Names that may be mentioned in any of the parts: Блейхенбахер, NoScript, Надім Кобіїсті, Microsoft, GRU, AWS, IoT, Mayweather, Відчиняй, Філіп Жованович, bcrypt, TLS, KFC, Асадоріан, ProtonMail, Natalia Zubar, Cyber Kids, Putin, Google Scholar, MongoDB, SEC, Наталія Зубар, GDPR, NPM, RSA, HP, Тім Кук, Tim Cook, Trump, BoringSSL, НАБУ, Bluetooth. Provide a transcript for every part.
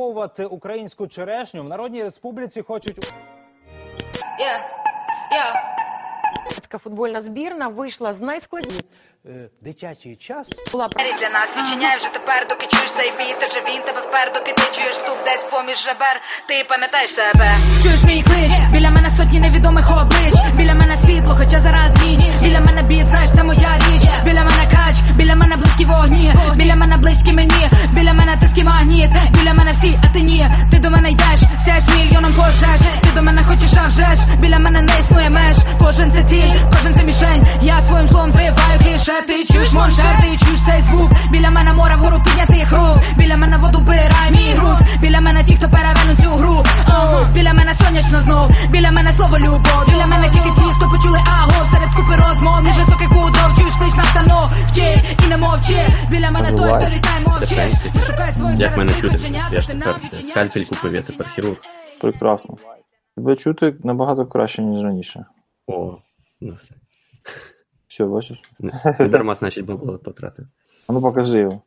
Повати українську черешню в Народній Республіці хочуть... Українська футбольна збірна вийшла з найскладнішого. Дитячий час. Для нас відчиняє вже тепер, доки чуєш цей біт, адже він тебе впер, доки ти чуєш стук десь поміж жабер, ти пам'ятаєш себе. Чуєш мій клич, біля мене сотні невідомих облич, біля мене світло, хоча зараз ніч, біля мене біт, знаєш, це моя річ, біля мене кач, біля мене близькі вогні, біля мене близькі мені, біля мене тиски магніт, біля мене всі, а ти ні, ти до мене йдеш, сяєш мільйоном пожеж, ти до мене хочеш, а вже ж, біля мене не існує меж, кожен це ціль, кожен це мішень, я своїм словом зриваю кліше. Ти чуєш моншер, ти чуєш цей звук, біля мене море вгору піднятих рук, біля мене воду вбирай мій груд, біля мене ті, хто перевернуть цю гру, біля мене сонячно знов, біля мене слово любов, біля мене тільки ті, хто почули аго, серед купи розмов, між високих будов, чуєш клич на станов, вчи і не мовчи, біля мене той, хто літає, мовчиш, не шукай своїх серед цих відчинятих, ти нам відчиняєш, скальпель купив, я тепер хірург. Прекрасно. Тебе чути набагато краще, ніж раніше. О, ну все. Все, бачиш? Не дарма, значить, бабло потратив. А ну покажи його.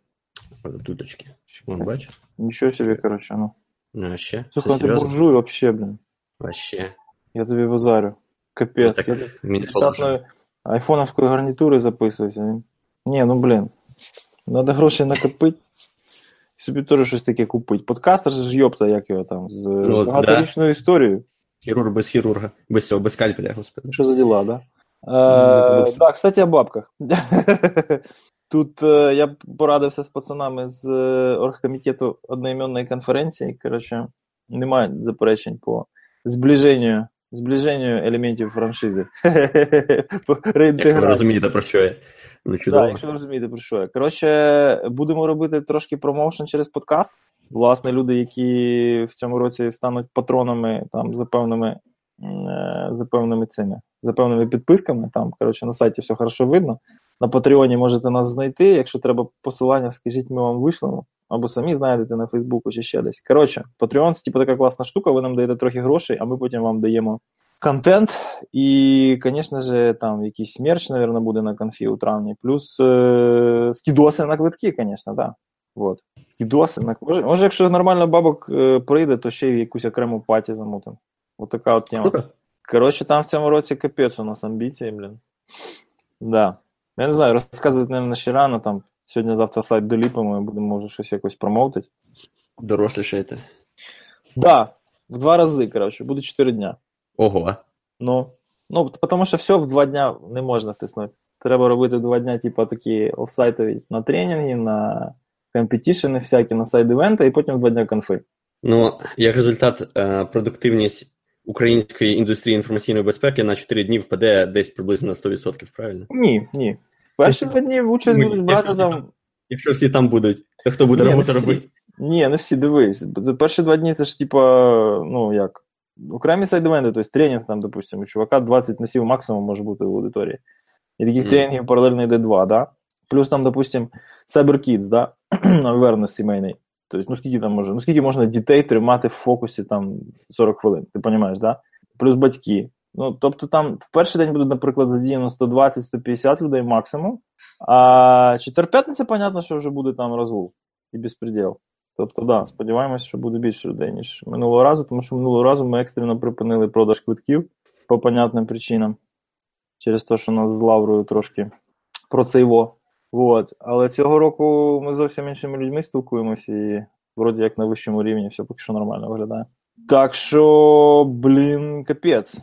Дудочки. Вон, бачиш? Нічого собі, короче, ну. Ну, а ще? Слухай, ти буржуй вообще, блин. Вообще. Я тобі базарю. Капець. Ну, так, я штатною айфоновською гарнітурою записуюся. Ні, ну, блин. Надо гроші накопити. Собі теж щось таке купити. Подкастер ж, йопта, як його там, з ну, багаторічною да. Історією. Хірург без хірурга. Без цього, без скальпеля, господи. Що за діла, да? Да, кстати, о бабках. Тут я порадився з пацанами з оргкомітету одноіменної конференції. Короче, немає заперечень по зближенню елементів франшизи. Якщо ви розумієте, про що я. Так, якщо ви розумієте, про що я. Короче, будемо робити трошки промоушен через подкаст. Власне, люди, які в цьому році стануть патронами там, за певними підписками, там, короче, на сайті все хорошо видно, на Patreon можете нас знайти, якщо треба посилання, скажіть, ми вам вийшлемо, або самі знайдете на Фейсбуку чи ще десь. Короче, Patreon це типу така класна штука, ви нам даєте трохи грошей, а ми потім вам даємо контент, і, звісно ж, там якийсь мерч, мабуть, буде на конфі у травні, плюс скидоси на квитки, звісно, да. Вот. Скидоси на квитки. Може, якщо нормально бабок прийде, то ще й якусь окрему паті замутимо. Ось така от тема. Короче, там в цьому році капець у нас амбіції, блін. Да. Я не знаю, розказувати, наверное, ще рано, там, сьогодні-завтра сайт доліпимо і будемо, може, щось якось промоутити. Дорослішайте. Да, в 2 рази, короче, буде 4 дня. Ого. Ну, тому що все в 2 дня не можна втиснути. Треба робити 2 дня, типу, такі офсайтові на тренінги, на компетішени всякі, на сайд-івенти, і потім 2 дня конфи. Ну, як результат, продуктивність української індустрії інформаційної безпеки на 4 дні впаде десь приблизно на 100%, правильно? Ні. Перші 2 дні участь будуть брати там... Якщо всі там будуть, то хто буде роботу робити? Ні, не всі, дивись. Перші 2 дні це ж, типа, ну, як, окремі сайд-івенти, тобто тренінг там, допустимо, у чувака 20 носів максимум може бути в аудиторії. І таких тренінгів паралельно йде 2, да? Плюс там, допустимо, Cyber Kids, да? Awareness сімейний. Тобто, ну, скільки можна дітей тримати в фокусі там 40 хвилин, ти розумієш, да? Плюс батьки. Ну, тобто там в перший день будуть, наприклад, задіяно 120-150 людей максимум, а четвер-п'ятниця, понятно, що вже буде там розгул і безпреділ. Тобто, да, сподіваємось, що буде більше людей, ніж минулого разу, тому що минулого разу ми екстрено припинили продаж квитків по понятним причинам, через те, що нас з Лаврою трошки про це його. Вот. Але цього року ми зовсім іншими людьми спілкуємося і вроді як на вищому рівні все поки що нормально виглядає. Так що, блін, капець.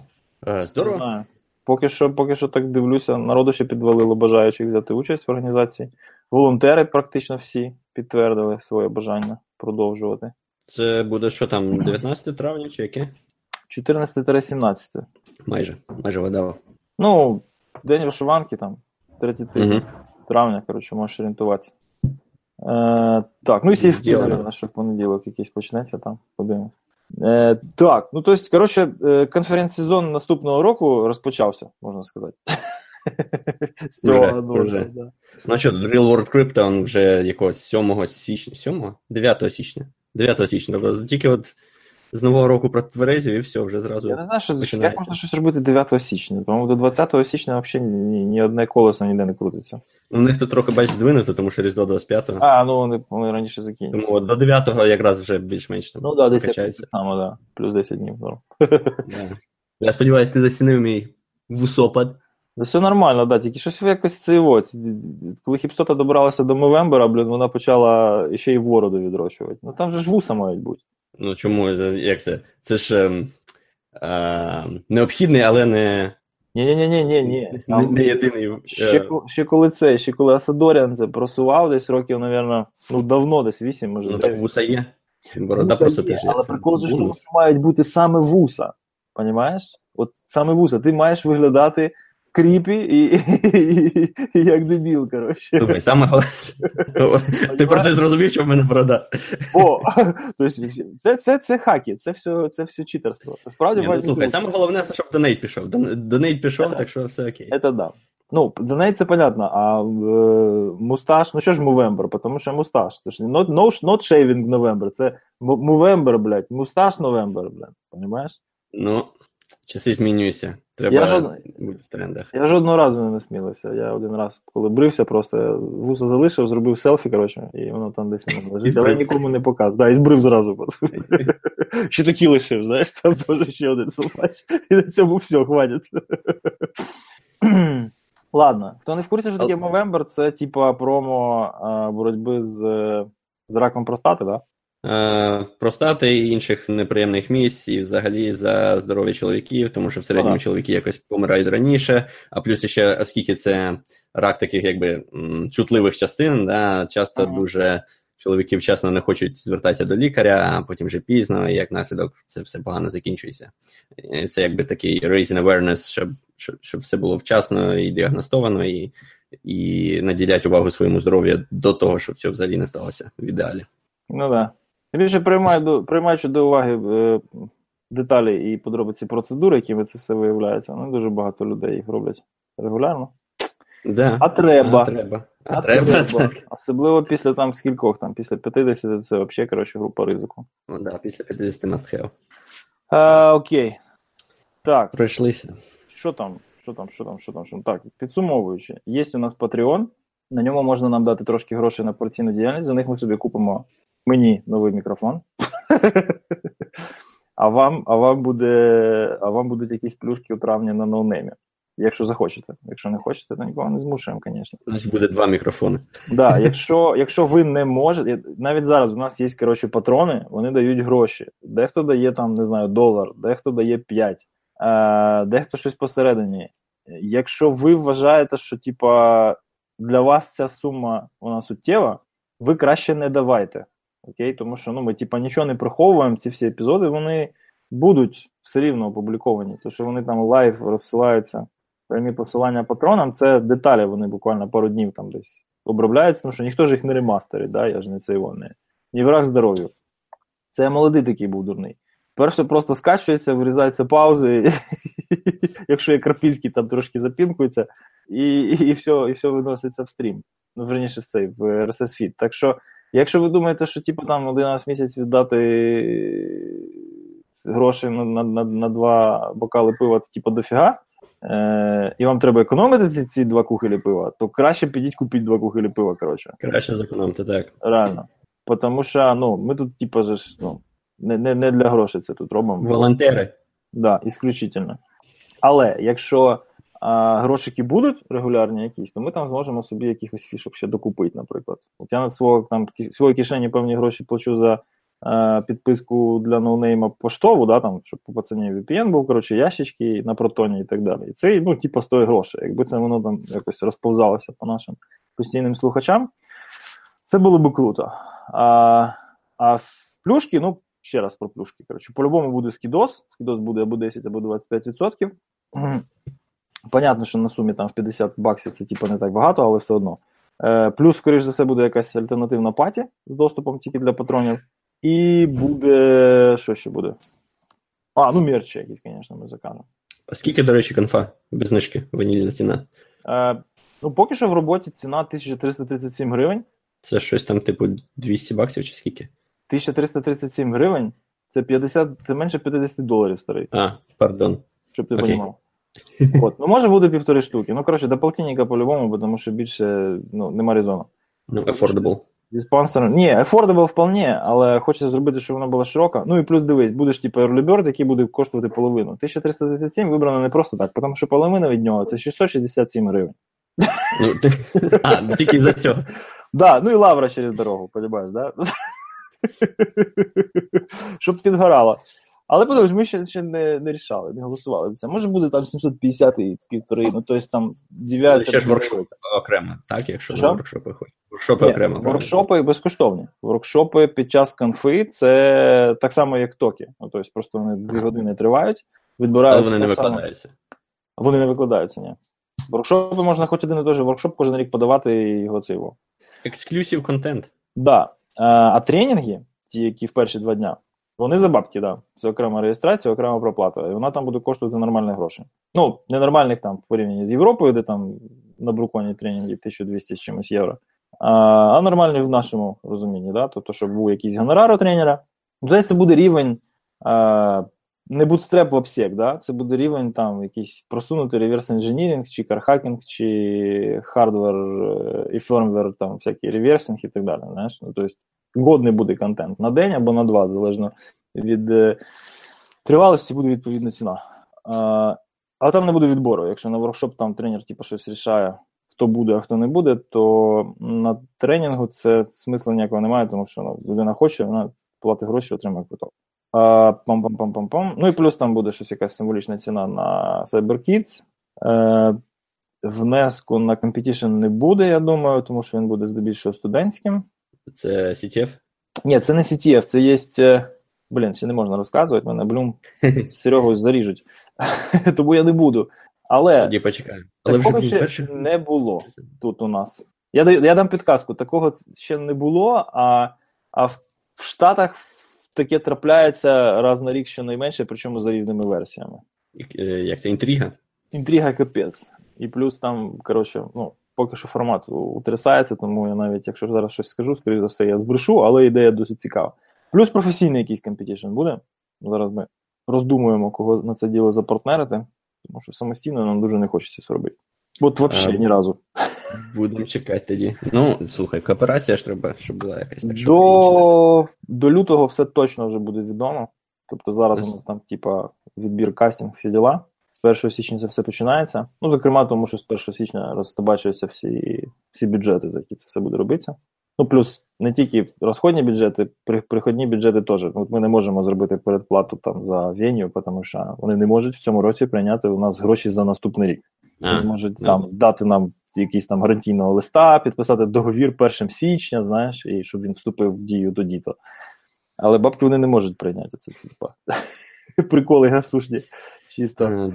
Здорово. Поки що так дивлюся, народу ще підвалило бажаючих взяти участь в організації. Волонтери практично всі підтвердили своє бажання продовжувати. Це буде що там, 19 травня чи яке? 14-17. Майже вгадав. Ну, день вишиванки там, 30 тижня. Угу. Травня, коротше, можеш орієнтуватися. Так, ну і сільські, наверное, що в понеділок якийсь почнеться там, подивимось. Так, ну, тобто, коротше, конференц-сезон наступного року розпочався, можна сказати. З цього дуже. Ну, що, Real World Crypto вже якогось 9 січня. Тобто, тільки от з Нового року про тверезю і все, вже зразу я не знаю, що, починається. Як можна щось робити 9 січня? Тому до 20 січня взагалі ні одне колесо ніде не крутиться. У них тут трохи, бач, здвинуто, тому що Різдво 25-го. А, ну вони раніше закінчили. Тому от, до 9-го якраз вже більш-менш там качається. Ну да, плюс 10 днів. Я сподіваюся, ти зацінив мій вусопад. Да все нормально, да, тільки щось якось коли хіпстота добралася до Movember, блін, вона почала ще й вороду відрощувати. Ну там же ж вуса мають бути. Ну чому, як це? Це ж необхідний, але не... Ні-ні-ні-ні-ні. Не єдиний... Ще коли Асадоріан це просував десь років, мабуть, ну давно, десь 8, може. Ну так вуса є. Борода просто теж є. Але прикол же, що мають бути саме вуса. Понімаєш? От саме вуса. Ти маєш виглядати... кріпі і як дебіл, коротше. Думай, саме головне. Ти просто зрозумів, що в мене борода. О, це хаки, це все читерство. Слухай, саме головне, це щоб донейт пішов. Донейт пішов, так що все окей. Це да. Ну, донейт це понятно, а мусташ, ну що ж Movember, тому що мусташ. Not shaving November, це Movember, блядь, мусташ November, блядь, понімаєш? Ну, часи змінюються. Треба бути в трендах. Я жодного разу не насмілився. Я один раз, коли брився, просто вуса залишив, зробив селфі, коротше, і воно там десь не лежить. Але нікому не показував. Да, і збрив зразу. Ще такі лишив, знаєш, там теж ще один селфач. І на цьому все, хватить. Ладно. Хто не в курсі, що таке Movember, це типа промо боротьби з раком простати, так? Простати і інших неприємних місць, і взагалі за здоров'я чоловіків, тому що в середньому чоловіки якось помирають раніше, а плюс ще, оскільки це рак таких якби чутливих частин, да, часто дуже чоловіки вчасно не хочуть звертатися до лікаря, а потім вже пізно, і як наслідок це все погано закінчується. Це якби такий raising awareness, щоб все було вчасно і діагностовано, і наділять увагу своєму здоров'ю до того, щоб все взагалі не сталося в ідеалі. Ну так. Да. Більше приймаючи до уваги деталі і подробиці процедури, якими це все виявляється, ну дуже багато людей їх роблять регулярно. Да. А треба. Особливо після там скількох, там, після 50 це взагалі, коротше, група ризику. Ну да, після 50 must have. Окей. Так. Пройшлися. Що там? Так, підсумовуючи, є у нас Patreon, на ньому можна нам дати трошки грошей на порційну діяльність, за них ми собі купимо мені новий мікрофон. А вам будуть якісь плюшки у травні на ноунеймі. Якщо захочете. Якщо не хочете, то нікого не змушуємо, звісно. Значить, буде 2 мікрофони. Так, да, якщо ви не можете... Навіть зараз у нас є, коротше, патрони, вони дають гроші. Дехто дає, там, не знаю, $1, дехто дає 5, дехто щось посередині. Якщо ви вважаєте, що, типа, для вас ця сума, вона суттєва, ви краще не давайте. Окей, тому що ми нічого не приховуємо, ці всі епізоди, вони будуть все рівно опубліковані, тому що вони там лайв розсилаються, прямі посилання патронам, це деталі, вони буквально пару днів там десь обробляються, тому що ніхто ж їх не ремастерить, да? Я ж не цей вони. Ні враг здоров'ю. Це я молодий такий був дурний. Перше просто скачується, вирізаються паузи, якщо є Карпінський, там трошки запінкується, і все виноситься в стрім. Ну, верніше, в RSS-фід. Так що, якщо ви думаєте, що там 11 місяць віддати гроші на 2 бокали пива, це дофіга, і вам треба економити ці 2 кухолі пива, то краще підіть купіть 2 кухолі пива, коротше. Краще зекономити, так. Реально. Тому що, ми тут, не для грошей це тут робимо. Волонтери. Так, да, ісключительно. Але, якщо... А грошики будуть регулярні якісь, то ми там зможемо собі якихось фішок ще докупити, наприклад. От я на своїй кишені певні гроші плачу за підписку для ноунейма поштову, да, там, щоб по ціні VPN був, коротше, ящички на протоні і так далі. І це, стоїть гроші. Якби це воно там якось розповзалося по нашим постійним слухачам, це було б круто. А плюшки, ще раз про плюшки, коротше, по-любому буде скидос буде або 10, або 25%. Понятно, що на сумі там в $50 це не так багато, але все одно. Плюс, скоріш за все, буде якась альтернативна паті з доступом тільки для патронів. І буде... Що ще буде? Мерч якийсь, звісно, ми закажемо. А скільки, до речі, конфа? Без знижки, ванільна ціна. Поки що в роботі ціна 1337 гривень. Це щось там, $200 чи скільки? 1337 гривень. Це 50, це менше $50, старий. А, пардон. Щоб ти розумів. От, ну може буде 1,5 штуки. Ну, коротше, до полтинника по-любому, тому що більше, ну, нема резону. Ну, affordable. Зі спонсором. Ні, affordable вполне, але хочеться зробити, щоб воно було широко. Ну і плюс дивись, будеш типу early bird, який буде коштувати половину. 1337 вибрано не просто так, тому що половина від нього це 667 гривень. Ну, ти... А, тільки за цього. Да, ну і лавра через дорогу, розумієш, да? Щоб підгорало. Але подивись, ми ще не рішали, не голосували. Це може буде там 750 і 1,5, ну тобто там 9... Ще ж воркшопи окремо, так? Якщо на воркшопи ходять. Воркшопи окремо. Правильно. Воркшопи безкоштовні. Воркшопи під час конфи це так само, як токи. Ну, тобто просто вони 2 години тривають, відбирають... Але вони не викладаються. Вони не викладаються, ні. Воркшопи можна хоч один і той же воркшоп кожен рік подавати і його це його. Ексклюзив контент. Так. А тренінги, ті, які в перші 2 дні, вони за бабки, так. Да. Це окрема реєстрація, окрема проплата. І вона там буде коштувати нормальних грошей. Ну, ненормальних там в порівнянні з Європою, де там на бруконі тренінги 1200 з чимось євро. А нормальні в нашому розумінні, да? Тобто, щоб був якийсь гонорар у тренера. Тобто, це буде рівень не бутстреп в обсек, да? Це буде рівень там якийсь просунутий реверс-інженірінг, чи кархакінг, чи хардвер і фермвер, там всякий реверсінг і так далі, знаєш? Ну, тобто, годний буде контент на день або на 2, залежно від тривалості буде відповідна ціна. Але там не буде відбору. Якщо на воркшоп там тренер типу, щось рішає, хто буде, а хто не буде, то на тренінгу це смисла ніякого немає, тому що ну, людина хоче, вона платить гроші, отримає квиток. Ну і плюс там буде щось якась символічна ціна на Cyber Kids. Внеску на Competition не буде, я думаю, тому що він буде здебільшого студентським. Це CTF? Ні, це не CTF, це є... Блін, ще не можна розказувати, мене Блюм з Серегою заріжуть. Тому я не буду. Але тоді почекаємо. Такого ще не було тут у нас. Я дам підказку, такого ще не було, а в Штатах таке трапляється раз на рік щонайменше, причому за різними версіями. Як це, інтрига? Інтрига капець. І плюс там, коротше, ну, поки що формат утрясається, тому я навіть, якщо зараз щось скажу, скоріш за все, я збрешу, але ідея досить цікава. Плюс професійний якийсь компетішн буде. Зараз ми роздумуємо, кого на це діло запартнерити, тому що самостійно нам дуже не хочеться це робити. От взагалі ні разу. Будемо чекати тоді. Ну, слухай, кооперація ж треба, щоб була якась. Так, щоб до лютого все точно вже буде відомо. Тобто зараз у нас там, типа, відбір, кастинг, всі діла. З 1 січня це все починається. Ну, зокрема, тому що з 1 січня розтабачуються всі бюджети, за які це все буде робитися. Ну, плюс не тільки розходні бюджети, приходні бюджети теж. От ми не можемо зробити передплату там за веню, тому що вони не можуть в цьому році прийняти у нас гроші за наступний рік. Вони можуть там дати нам якийсь там гарантійного листа, підписати договір 1 січня, знаєш, і щоб він вступив в дію тоді-то. Але бабки вони не можуть прийняти це. Приколи гасушні. Чисто.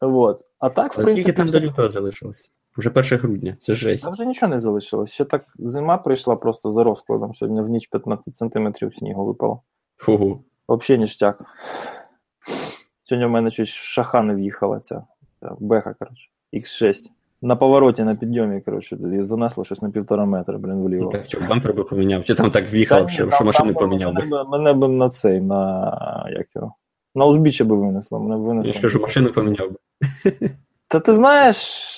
Вот. А так, в принципі... Скільки там до лютого залишилось? Вже 1 грудня, це жесть. Там вже нічого не залишилось. Ще так зима прийшла просто за розкладом. Сьогодні в ніч 15 сантиметрів снігу випало. Фу. Взагалі ніштяк. Сьогодні в мене щось шахани в'їхала ця беха, коротше. Х6. На повороті, на підйомі, коротше, занесло щось на 1,5 метра, блін, вліво. Так, що, бампер би поміняв? Чи там так в'їхав, що машину поміняв би? Мене б на цей, як його? На узбіччя би винесло. Мене б винесло. Що ж, машину поміняв би? Та ти знаєш...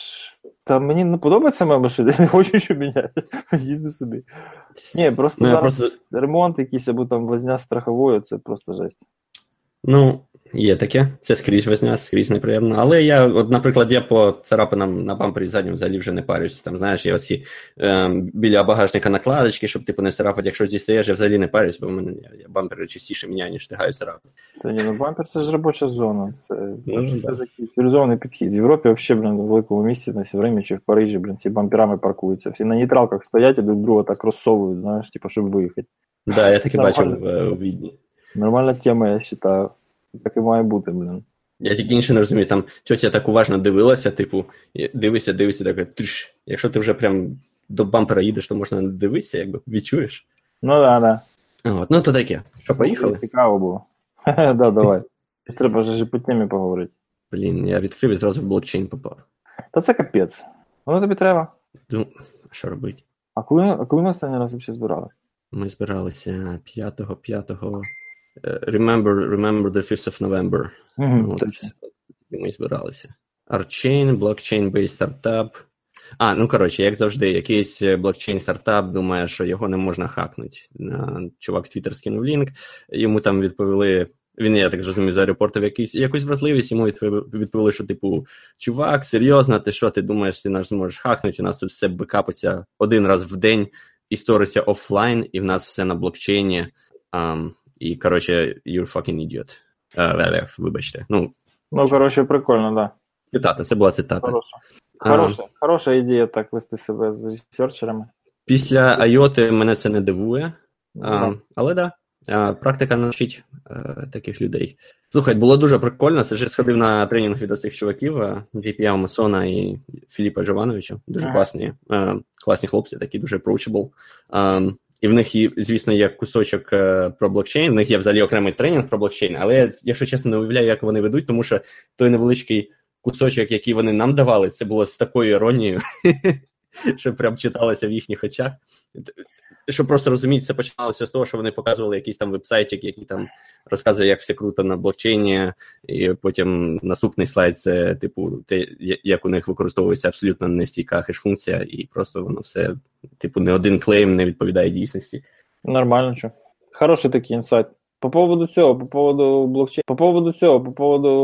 Та мені не подобається моя машина, не хочу, що міняти. Їзди собі. Ні, просто ремонт якийсь, або там возня з страховою, це просто жесть. Ну, є таке. Це скрізь возня, скрізь неприємно. Але я, от, наприклад, я по царапинам на бампері задньому взагалі вже не парюся. Там, знаєш, є оці біля багажника накладочки, щоб, типу, не царапати. Якщо дістаєш, я взагалі не парюсь, бо в мене бампери частіше міняю, ніж встигаю царапати. Це ні, ну бампер – це ж робоча зона. Це такий цивілізований підхід. В Європі, взагалі, блин, в великому місті, на Сєвремі чи в Парижі, блин, ці бамперами паркуються. Всі на нейтралках стоять і друг друга так розсовують, знаєш, типу, щоб виїхати. Да, я таке бачив у Відні. Нормальна тема, я вважаю. Так і має бути, блін. Я тільки інше не розумію, там тьотя так уважно дивилася, типу, дивися, так, трш. Якщо ти вже прям до бампера їдеш, то можна дивитися, якби, відчуєш. Ну, да. От, ну, то таке. Що, поїхали? Цікаво було. Да, давай. Треба вже по темі поговорити. Блін, я відкрив і зразу в блокчейн попав. Та це капець. Воно тобі треба. Ну, що робити? А коли ми останній раз взагалі збиралися? Ми збиралися 5-го... Remember the 5th of November. Угу, точно. Ми збиралися. Арчейн, блокчейн-based стартап. Як завжди, якийсь блокчейн-стартап думає, що його не можна хакнути. Чувак Твіттер скинув лінк, йому там відповіли, він, я так зрозумів, зарепортив якусь вразливість, йому відповіли, що, типу, чувак, серйозно, ти що, ти думаєш, ти нас зможеш хакнути, у нас тут все бекапиться один раз в день, і сториться офлайн, і в нас все на блокчейні, і, you're fucking idiot. Вибачте. Прикольно, да. Цитата, це була цитата. Хороша ідея так вести себе з ресерчерами. Після IOT мене це не дивує, але да, практика навчить таких людей. Слухай, було дуже прикольно, це ж сходив на тренінг від оцих чуваків, VPA Масона і Філіпа Жовановича, дуже класні хлопці, такі дуже approachable. І в них, звісно, є кусочок про блокчейн, в них є взагалі окремий тренінг про блокчейн, але я, якщо чесно, не уявляю, як вони ведуть, тому що той невеличкий кусочок, який вони нам давали, це було з такою іронією, що прям читалося в їхніх очах. Щоб просто розуміти, це починалося з того, що вони показували якийсь там вебсайтик, який там розказує, як все круто на блокчейні, і потім наступний слайд, це типу, те, як у них використовується абсолютно нестійка хеш-функція, і просто воно все, типу, не один клейм не відповідає дійсності. Нормально, що. Хороший такий інсайт. По поводу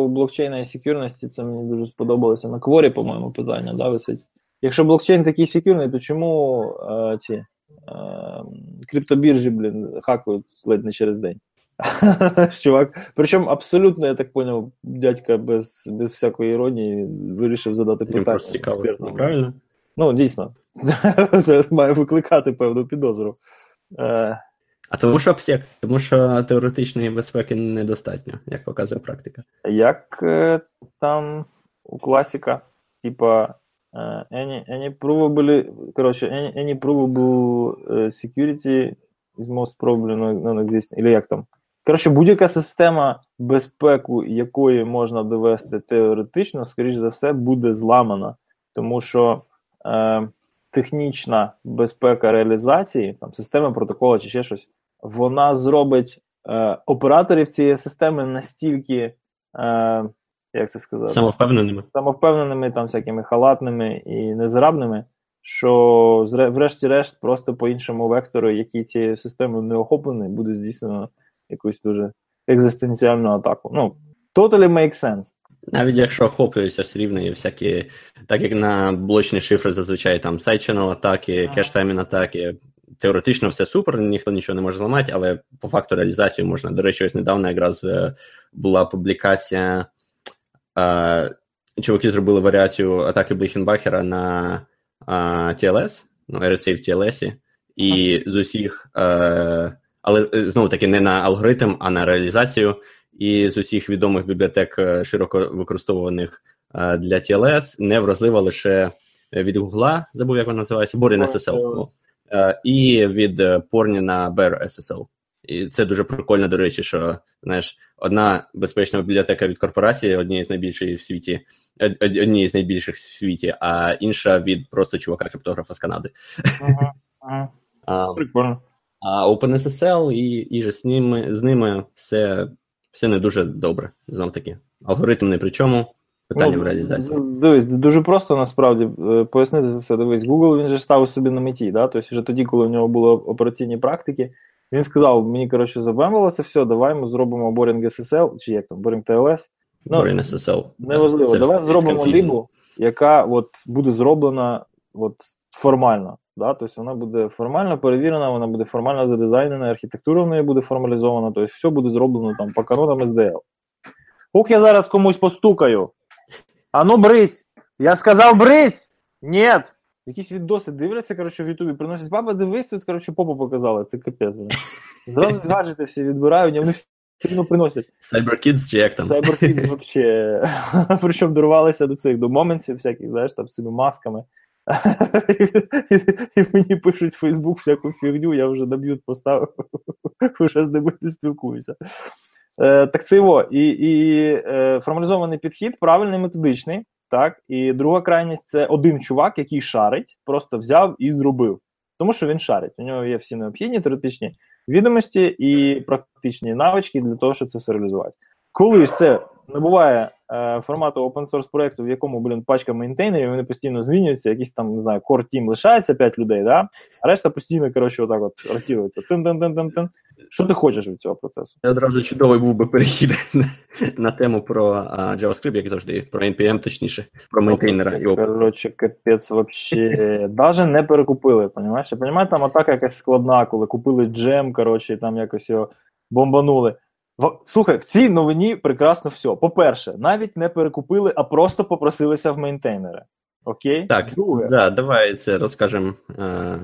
блокчейна і сек'юрності, це мені дуже сподобалося. На кворі, по-моєму, питання, да, висить. Якщо блокчейн такий сек'юрний, то чому криптобіржі, хакують ледь не через день? Чувак, причому абсолютно, я так поняв, дядька без всякої іронії вирішив задати питання. Цікаво, правильно? Дійсно. Це має викликати певну підозру. А тому що обсек? Тому що теоретичної безпеки недостатньо, як показує практика. Як там у класіка, типа any provable security is most probably non-existent, или як там? Будь-яка система безпеку, якої можна довести теоретично, скоріш за все, буде зламана, тому що технічна безпека реалізації, там, системи протокола чи ще щось, вона зробить операторів цієї системи настільки, самовпевненими, там, всякими халатними і незграбними, що врешті-решт просто по іншому вектору, який цією системою не охоплений, буде здійснено якусь дуже екзистенціальну атаку. Totally makes sense. Навіть якщо охоплюються все рівно і всякі, так як на блочні шифри зазвичай там сайдченел атаки, кештаймінг атаки, теоретично все супер, ніхто нічого не може зламати, але по факту реалізації можна. До речі, ось недавно якраз була публікація, чуваки зробили варіацію атаки Блейхенбахера на TLS, RSA в TLS, і з усіх, але знову-таки не на алгоритм, а на реалізацію, і з усіх відомих бібліотек, широко використовуваних для TLS, невразлива лише від Google, забув, як вона називається, BoringSSL, і від Порніна BearSSL. І це дуже прикольно, до речі, що, знаєш, одна безпечна бібліотека від корпорації, однієї з найбільших в світі, а інша від просто чувака-криптографа з Канади. Прикольно. А OpenSSL і ж з ними все не дуже добре, знов таки. Алгоритм не при чому, питання в реалізації. Дивись, дуже просто насправді пояснити за все. Дивись, Google, він же ставив собі на меті, да? Тобто вже тоді, коли в нього були операційні практики, він сказав, мені, забемвало це все, давай ми зробимо BoringSSL, чи як там, BoringTLS. BoringSSL. Неважливо, давай зробимо лібу, яка буде зроблена формально. Да? Тобто вона буде формально перевірена, вона буде формально задизайнена, архітектура в неї буде формалізована, тобто все буде зроблено там по канонам SDL. Ух, я зараз комусь постукаю. Ану, брись! Я сказав, брись! Нет! Якісь відоси дивляться, в Ютубі, приносять, баба, дивись, тут, попу показали, це капець. Зразу гаджети всі відбирають, а вони все приносять. Cyber Kids, чи як там? Cyber Kids, взагалі. Причому дорвалися до цих, до моментів всяких, знаєш, там, з цими масками. І мені пишуть в Facebook всяку фігню, я вже на м'ют поставив, вже з ними не спілкуюся. Так це його. І формалізований підхід, правильний, методичний. Так, і друга крайність – це один чувак, який шарить, просто взяв і зробив. Тому що він шарить, у нього є всі необхідні теоретичні відомості і практичні навички для того, щоб це все реалізувати. Колись це не буває формату open-source проєкту, в якому, пачка мейнтейнерів, вони постійно змінюються, якийсь там, не знаю, core-team лишається, 5 людей, да? А решта постійно, отак от ротірується. Що ти хочеш від цього процесу? Я одразу чудовий був би перехід на тему про JavaScript, як завжди, про NPM, точніше, про мейнтейнера. Короче, капець, вообще, даже не перекупили, понимаєш? Там атака якась складна, коли купили джем, короче, і там якось його бомбанули. Слухай, в цій новині прекрасно все. По-перше, навіть не перекупили, а просто попросилися в мейнтейнери. Окей? Так, да, давай це розкажемо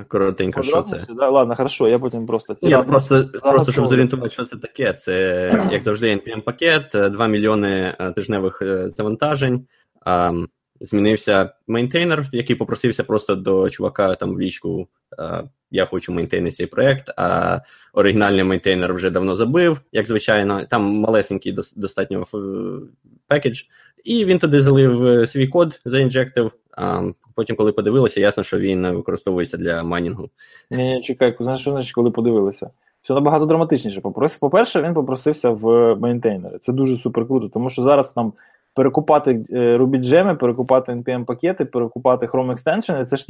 коротенько, що це. Да? Ладно, хорошо, я потім просто... Я просто щоб зорієнтувати, що це таке. Це, як завжди, NPM-пакет, 2 мільйони тижневих завантажень. Змінився мейнтейнер, який попросився просто до чувака там в лічку, я хочу мейнтейнити цей проєкт, а оригінальний мейнтейнер вже давно забив, як звичайно, там малесенький достатньо пекедж, і він туди залив свій код, заінжектив, потім, коли подивилися, ясно, що він використовується для майнінгу. Ні, чекай, знаєш, що значить, коли подивилися? Все набагато драматичніше. По-перше, він попросився в мейнтейнери. Це дуже супер круто, тому що зараз там перекупати Ruby джеми, перекупати NPM-пакети, перекупати Chrome екстеншени, це ж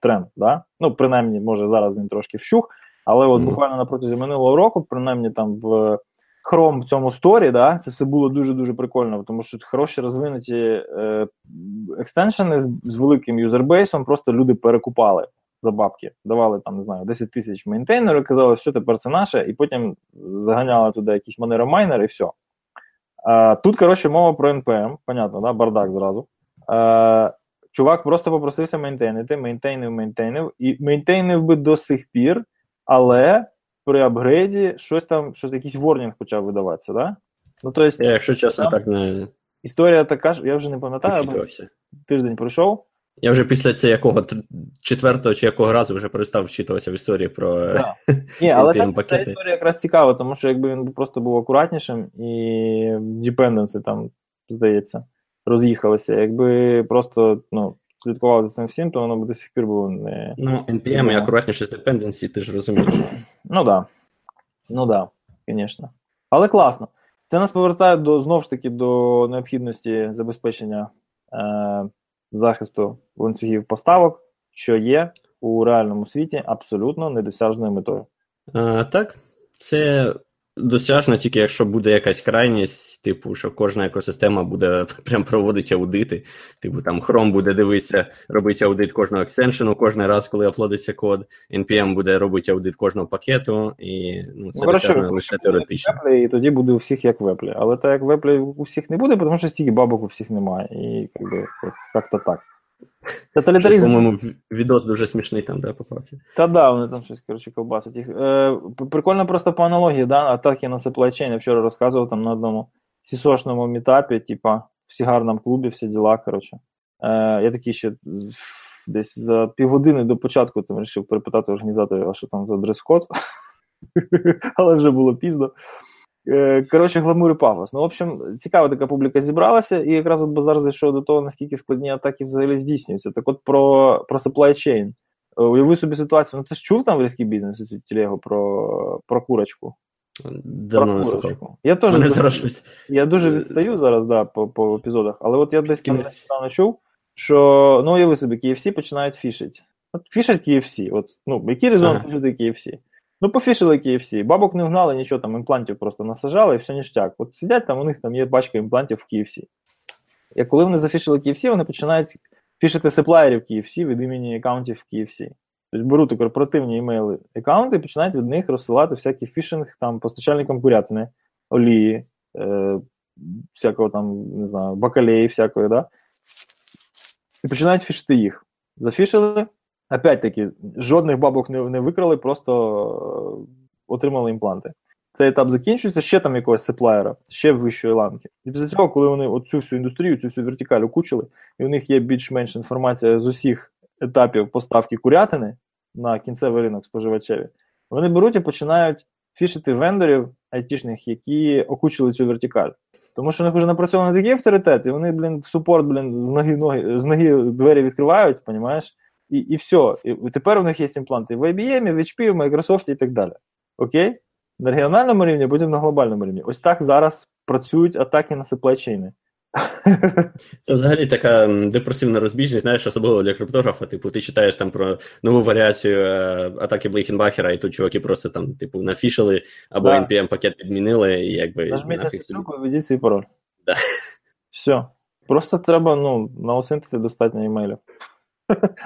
тренд, да? Принаймні, може, зараз він трошки вщух, але от буквально на протязі минулого року, принаймні там в Chrome в цьому сторі, да, це все було дуже-дуже прикольно, тому що хороші розвинуті екстеншени з великим юзербейсом просто люди перекупали за бабки, давали там, не знаю, 10 тисяч мейнтейнерів, казали, все, тепер це наше, і потім заганяли туди якісь манера-майнери, і все. Тут, мова про NPM, понятно, да? Бардак зразу. Чувак просто попросився мейнтейнити, мейнтейнив, і мейнтейнив би до сих пір, але при апгрейді якийсь ворнінг почав видаватися, да? Тобто, якщо чесно, так не... Історія така, я вже не пам'ятаю, тиждень пройшов. Я вже після цього четвертого чи якого разу вже перестав вчитуватися в історії про ні, але ця історія якраз цікава, тому що якби він просто був акуратнішим і депенденси там, здається, роз'їхалися. Якби просто, слідкував за цим всім, то воно б до сих пір було не... NPM і акуратніше з депенденсі, ти ж розумієш. Ну да, звісно. Але класно. Це нас повертає до необхідності забезпечення захисту ланцюгів поставок, що є у реальному світі абсолютно недосяжною метою. Так, це досяжно тільки якщо буде якась крайність, що кожна екосистема буде прям проводити аудити, там Chrome буде робити аудит кожного екстеншену кожен раз, коли аплодиться код, NPM буде робити аудит кожного пакету, і це досяжно лише теоретично. І тоді буде у всіх як веплі, але так як веплі у всіх не буде, тому що стільки бабок у всіх немає, і як-то так. Тоталітаризм. По-моєму, відос дуже смішний там, да, попався. Вони там щось, ковбасить їх. Прикольно просто по аналогії, да, атаки на supply chain. Я вчора розказував там на одному сісошному мітапі, в сігарному клубі, всі діла, Я такий ще десь за півгодини до початку там вирішив перепитати організаторів, що там за дрес-код. Але вже було пізно. Гламур і пафос. В общем, цікава така публіка зібралася, і якраз базар зайшов до того, наскільки складні атаки взагалі здійснюються. Так от про supply chain. Уяви собі ситуацію. Ти ж чув там в різкий бізнес цю телегу про курочку? Давно про курочку. Я дуже відстаю зараз, да, по епізодах, але от я десь там чув, що, уяви собі, KFC починають фішити. Фішать KFC. Який резон фішити KFC? Пофішили KFC, бабок не вгнали, нічого там, імплантів просто насажали, і все ніштяк. От сидять там, у них там є бачка імплантів в KFC. І коли вони зафішили KFC, вони починають фішити сеплаєрів KFC від імені аккаунтів KFC. Тобто беруть корпоративні імейли аккаунти і починають від них розсилати всякий фішинг там постачальникам курятини, олії, всякого там, не знаю, бакалеї всякої, да? І починають фішити їх. Зафішили. Опять-таки, жодних бабок не викрали, просто отримали імпланти. Цей етап закінчується, ще там якогось сеплаєра, ще вищої ланки. І після цього, коли вони оцю всю індустрію, цю всю вертикаль укучили, і у них є більш-менш інформація з усіх етапів поставки курятини на кінцевий ринок споживачеві, вони беруть і починають фішити вендорів айтішних, які окучили цю вертикаль. Тому що в них вже напрацьований такий авторитет, і вони, супорт, з ноги двері відкривають, розумієш? І все. І тепер у них є імпланти в IBM, в HP, в Microsoft і так далі. Окей? На регіональному рівні, будемо на глобальному рівні. Ось так зараз працюють атаки на сеплечини. Це взагалі така депресивна розбіжність, знаєш, особливо для криптографа. Типу, ти читаєш там про нову варіацію атаки Блейхенбахера, і тут чуваки просто там, типу, нафішили, або да. NPM пакет підмінили, і якби... Нажміть на фішку, введіть свій пароль. Да. Все. Просто треба, ну, наусинтити достатньо імейлів.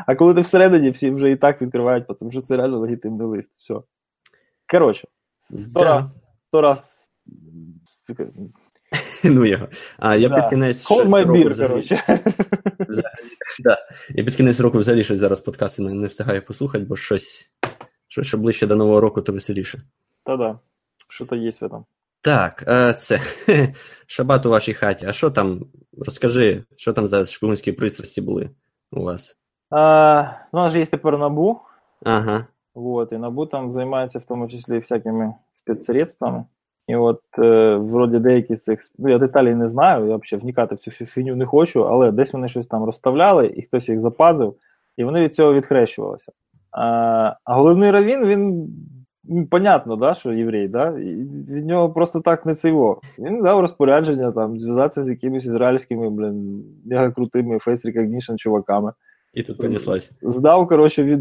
А коли ти всередині, всі вже і так відкривають, тому що це реально легітимний лист. Все. Коротше. Сто раз... Ну його. А я під кінець року взагалі... Я під кінець року взагалі щось зараз подкасти не встигаю послухати, бо щось, що ближче до Нового року, то веселіше. Та-да. Що-то є в этом. Так, це шабат у вашій хаті. А що там? Розкажи, що там за шпигунські пристрасті були у вас? У нас же є тепер НАБУ. Ага. Вот, и НАБУ там займається в тому числі всякими спецсредствами. І от, вроді деякі з цих, ну, я деталей не знаю, я взагалі вникати в цю фігню не хочу, але десь вони щось там розставляли, і хтось їх запазив, і вони від цього відхрещувалися. А головний раввін, він, понятно, да, що єврей, да? І від нього просто так не циво. Він дав розпорядження там, зв'язатися з якимись ізраїльськими, блін, мегакрутими face-recognition чуваками. І тут понеслась. Здав, коротше,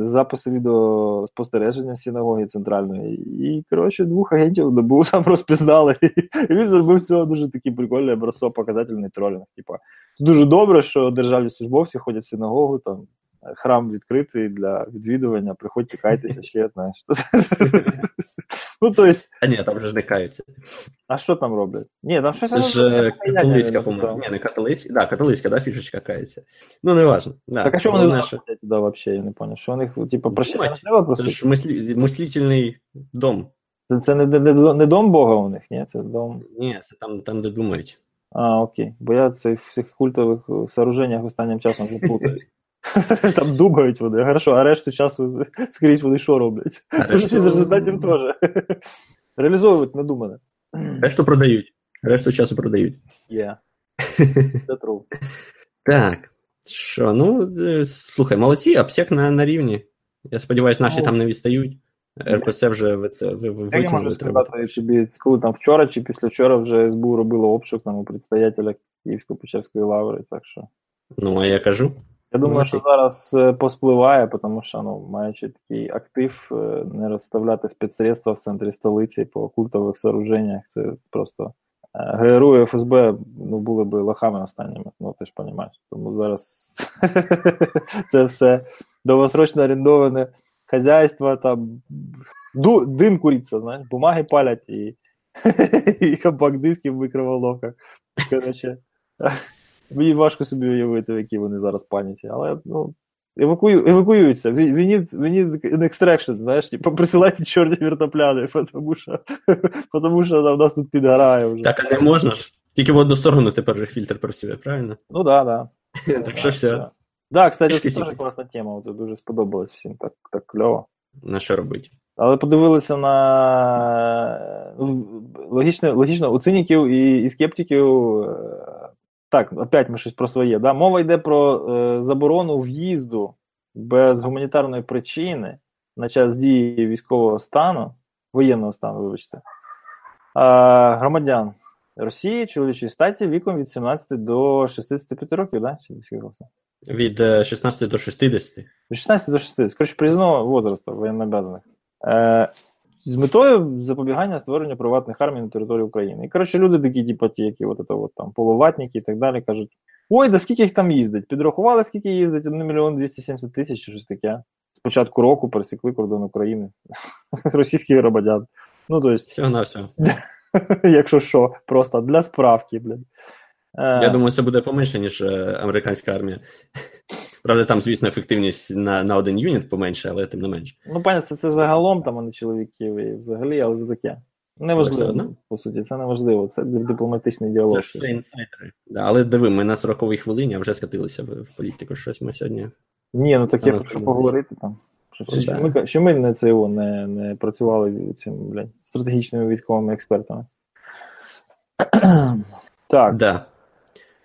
записи відеоспостереження синагоги центральної. І, коротше, двох агентів НАБУ там розпізнали. І він зробив цього дуже такий прикольний образцов, показательний тролінг. Типа, дуже добре, що державні службовці ходять в синагогу, там, храм відкритий для відвідування, приходьте, кайтеся, ще, знаєш. Ну, то есть... А ні, там вже ж не каються. А що там роблять? Ні, там щось... Католицька, по-моєму. Ні, не католицька, да, католицька, да, фішечка кається. Ну, не важно. Да. Так а що вони наші... туди взагалі, я не поняв? Що вони, типу, прощати не треба просто? Це ж мислительний дом. Це не дом Бога у них, ні? Це дом... Ні, це там, де думають. А, окей. Бо я цих всіх культових сооруженнях останнім часом заплутаю. Там думають вони, хорошо, а решту часу скрізь вони що роблять? Тож в результаті теж. Реалізовують надумане. Решту продають. Решту часу продають. Yeah. Це true. Так. Що, ну, слухай, молодці, апсек на рівні. Я сподіваюся, наші там не відстають. РПС вже викинули. Я не можу сказати, коли там вчора чи післявчора вже СБУ робило обшук там у представителя Київсько-Печерської лаври, так що. Ну, а я кажу. Я думаю, що зараз поспливає, тому що, ну, маючи такий актив, не розставляти спецсредства в центрі столиці по культових сооруженнях, це просто... ГРУ і ФСБ, ну, були б лохами останніми, ну, ти ж розумієш. Тому зараз це все довгосрочно орендоване хазяйство, там, дим куриться, знаєш, бумаги палять і компакт-диски в мікроволновках, коротше. Мені важко собі уявити, які вони зараз паніці, але, ну, евакуюються. We need an extraction, знаєш, типу, присилайте чорні вертопляни, тому що у нас тут підгорає вже. Так, а не можна ж? Тільки в одну сторону тепер же фільтр працює, правильно? Ну, да. Так що все. Да, кстати, це теж класна тема, це дуже сподобалось всім, так кльово. На що робити? Але подивилися на... Логічно, у циніків і скептиків... Так, опять ми щось про своє. Да? Мова йде про заборону в'їзду без гуманітарної причини на час дії військового стану, воєнного стану, вибачте, громадян Росії, чоловічої статі, віком від 17 до 65 років, да? Від 16 до 60. Від 16 до 60. Коротше, призовного возрасту воєннообов'язаних. З метою запобігання створення приватних армій на території України. І, коротше, люди такі, типу, ті, які там, половатники і так далі, кажуть, ой, да скільки їх там їздить? Підрахували, скільки їздить? 1 270 000, чи щось таке. З початку року пересікли кордон України. Російські громадяни. Ну, то есть... Всього-навсього. Якщо що, просто для справки, блядь. Я думаю, це буде поменше, ніж американська армія. Правда, там, звісно, ефективність на один юніт поменше, але тим не менше. Ну, пані, це загалом, там, а не чоловіків і взагалі, але це таке. Неважливо, по суті, це неважливо, це дипломатичний діалог. Це ж все інсайдери. Да, але диви, ми на 40-й хвилині, а вже скатилися в політику, щось ми сьогодні... Ні, ну так я хочу поговорити там. Що ми не працювали цим, блядь, стратегічними військовими експертами. Так. Да.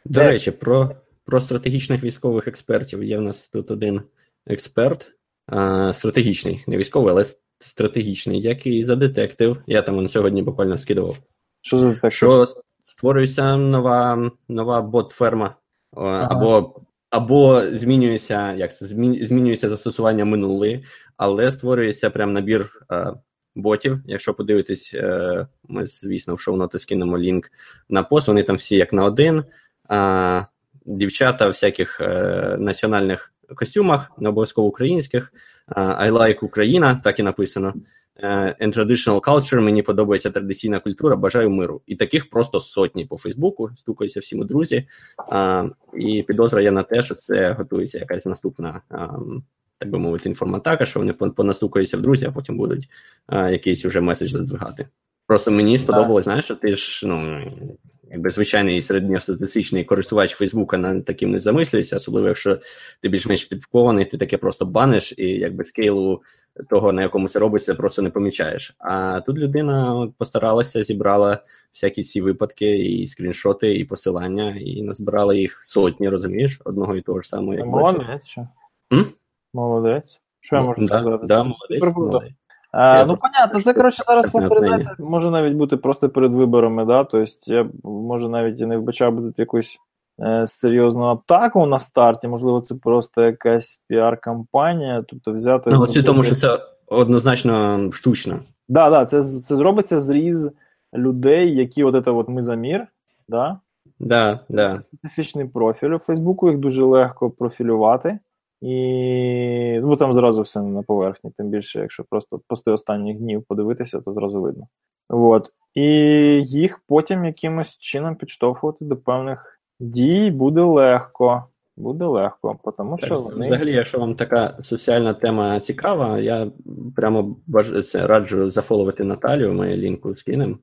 До речі, про стратегічних військових експертів. Є в нас тут один експерт, стратегічний, не військовий, але стратегічний, який задетектив, я там він сьогодні буквально скидував, що задетектив? Що створюється нова бот-ферма, або змінюється, змінюється застосування минуле, але створюється прям набір ботів. Якщо подивитись, ми, звісно, в шоу-ноти скинемо лінк на пост, вони там всі як на один, дівчата в всяких національних костюмах, не обов'язково українських. I like Україна, так і написано. And traditional culture, мені подобається традиційна культура, бажаю миру. І таких просто сотні по Фейсбуку, стукаються всі мої друзі. І підозра є на те, що це готується якась наступна, так би мовити, інформатака, що вони понастукаються в друзі, а потім будуть якийсь уже меседж задвигати. Просто мені сподобалось, знаєш, що ти ж, якби звичайний середньостатистичний користувач Фейсбука на таким не замислюється, особливо якщо ти більш-менш підпакований, ти таке просто баниш і якби скейлу того, на якому це робиться, просто не помічаєш. А тут людина постаралася, зібрала всякі ці випадки і скріншоти, і посилання, і назбирала їх сотні, розумієш, одного і того ж самого. Як молодець, що? Молодець. Що я можу сказати? Да, молодець. Понятно, це, коротше, зараз постеризація може навіть бути просто перед виборами, да? Тобто я, може, навіть і не вбачав будуть якусь серйозну атаку на старті, можливо, це просто якась піар-кампанія, тобто взяти... тому, що це однозначно штучно. Так, да, да, це зробиться зріз людей, які ми за мір, да? Да, да. Це специфічний профіль у Фейсбуку, їх дуже легко профілювати. І там зразу все на поверхні, тим більше, якщо просто пости останніх днів подивитися, то зразу видно. І їх потім якимось чином підштовхувати до певних дій буде легко, тому що вони... Взагалі, якщо вам така соціальна тема цікава, я прямо раджу зафоловити Наталію, ми лінку скинемо.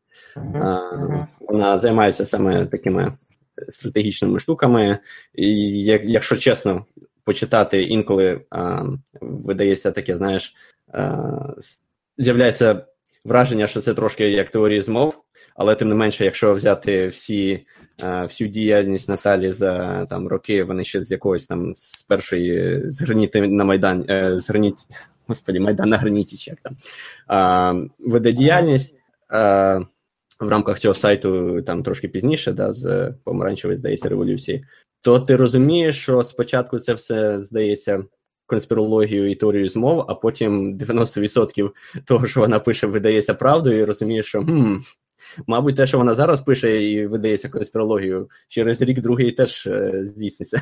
Вона займається саме такими стратегічними штуками, і, якщо чесно, почитати інколи видається таке, знаєш, з'являється враження, що це трошки як теорії змов, але тим не менше, якщо взяти всю діяльність Наталі за роки, вони ще з якогось з першої Майдан на Граніті, як там, веде діяльність, в рамках цього сайту там трошки пізніше, да, з помаранчевої, здається, революції, то ти розумієш, що спочатку це все здається конспірологією і теорією змов, а потім 90% того, що вона пише, видається правдою, і розумієш, що мабуть, те, що вона зараз пише і видається конспірологією, через рік-другий теж здійсниться.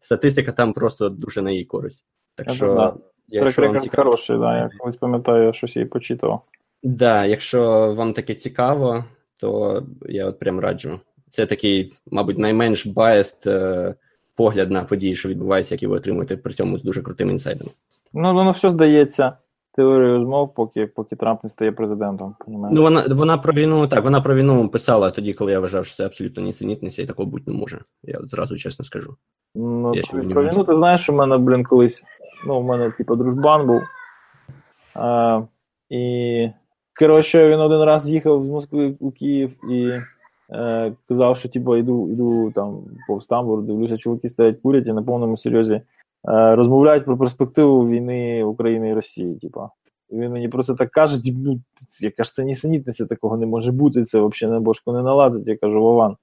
Статистика там просто дуже на її користь. Так що, якщо вам цікаво... Я колись пам'ятаю, щось її почитав. Да, якщо вам таке цікаво, то я прям раджу. Це такий, мабуть, найменш biased погляд на події, що відбуваються, які ви отримуєте при цьому з дуже крутими інсайдами. Воно все здається теорією змов, поки Трамп не стає президентом. Вона про війну писала тоді, коли я вважав, що це абсолютно нісенітниця і такого бути не може. Я зразу чесно скажу. Про війну ти знаєш, у мене, колись, у мене, дружбан був. І, коротше, він один раз їхав з Москви у Київ і... казав, що йду там повз тамбур, дивлюся, чуваки стоять, курять і на повному серйозі розмовляють про перспективу війни України і Росії. І він мені просто так каже, яка ж це нісенітниця, такого не може бути, це взагалі на бошку не налазить. Я кажу, Вован,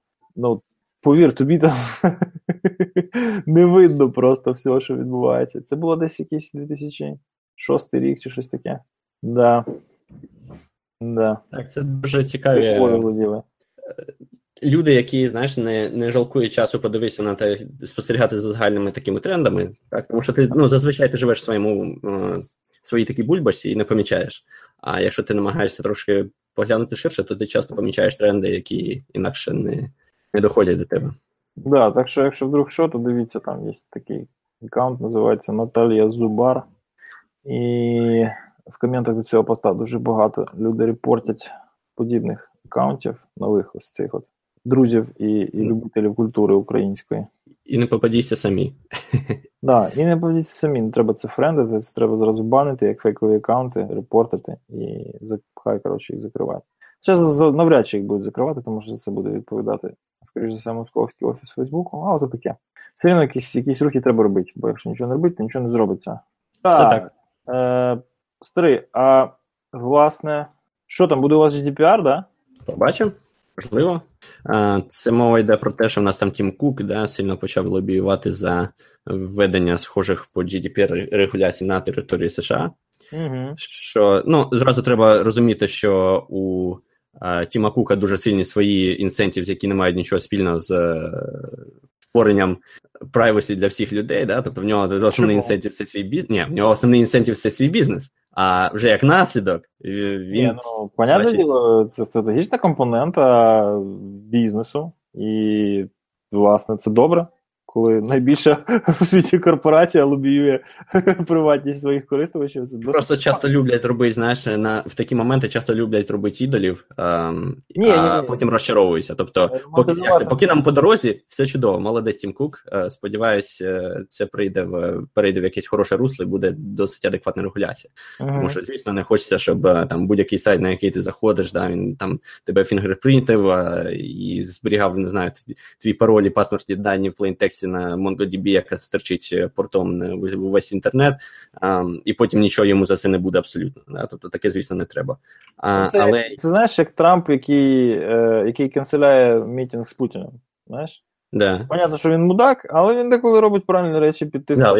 повір, тобі там не видно просто всього, що відбувається. Це було десь якийсь 2006 рік чи щось таке. Да. Да. Так, це дуже цікаві люди, які, знаєш, не жалкують часу подивитися на те, спостерігати за загальними такими трендами, так? Тому що ти, зазвичай ти живеш в своїй такій бульбашці і не помічаєш. А якщо ти намагаєшся трошки поглянути ширше, то ти часто помічаєш тренди, які інакше не доходять до тебе. Да, так що, якщо вдруг що, то дивіться, там є такий аккаунт, називається Наталія Зубар. І в коментах до цього поста дуже багато людей репортять подібних аккаунтів нових, ось цих друзів і любителів культури української. І не попадіться самі. Так, і не попадіться самі. Не треба це френдити, це треба зразу банити, як фейкові аккаунти, репортити і їх закривати. Зараз навряд чи їх будуть закривати, тому що це буде відповідати, скоріш за все, московський офіс Фейсбуку, а ото таке. Все рівно якісь рухи треба робити, бо якщо нічого не робити, то нічого не зробиться. Так. Старий, а власне, що там, буде у вас GDPR, да? Побачимо. Можливо. Це мова йде про те, що в нас там Тім Кук, да, сильно почав лобіювати за введення схожих по GDPR регуляцій на території США. Угу. Що, ну, зразу треба розуміти, що у Тіма Кука дуже сильні свої інсентівс, які не мають нічого спільного з створенням privacy для всіх людей, да? Тобто в нього основний інсентів це свій бізнес. Ні, в нього основний інсентів це свій бізнес. А вже як наслідок, він... Ні, ну, понятне діло, це стратегічна компонента бізнесу. І, власне, це добре, коли найбільша в світі корпорація лобіює приватність своїх користувачів. Це просто досить... часто люблять робити, знаєш, в такі моменти часто люблять робити ідолів, ні. Потім розчаровуються. Тобто, поки нам по дорозі, все чудово, молодець Тім Кук. Сподіваюсь, це перейде в якесь хороше русло і буде досить адекватна регуляція. Ага. Тому що, звісно, не хочеться, щоб там будь-який сайт, на який ти заходиш, да, він там тебе фінгерпринтив і зберігав, не знаю, твій пароль і паспортні дані в плейнтексті на MongoDB, яка стерчить портом увесь інтернет, і потім нічого йому за це не буде абсолютно. Да? Тобто таке, звісно, не треба. Ти знаєш, як Трамп, який канцеляє мітинг з Путіним, знаєш? Да. Понятно, що він мудак, але він деколи робить правильні речі під тиском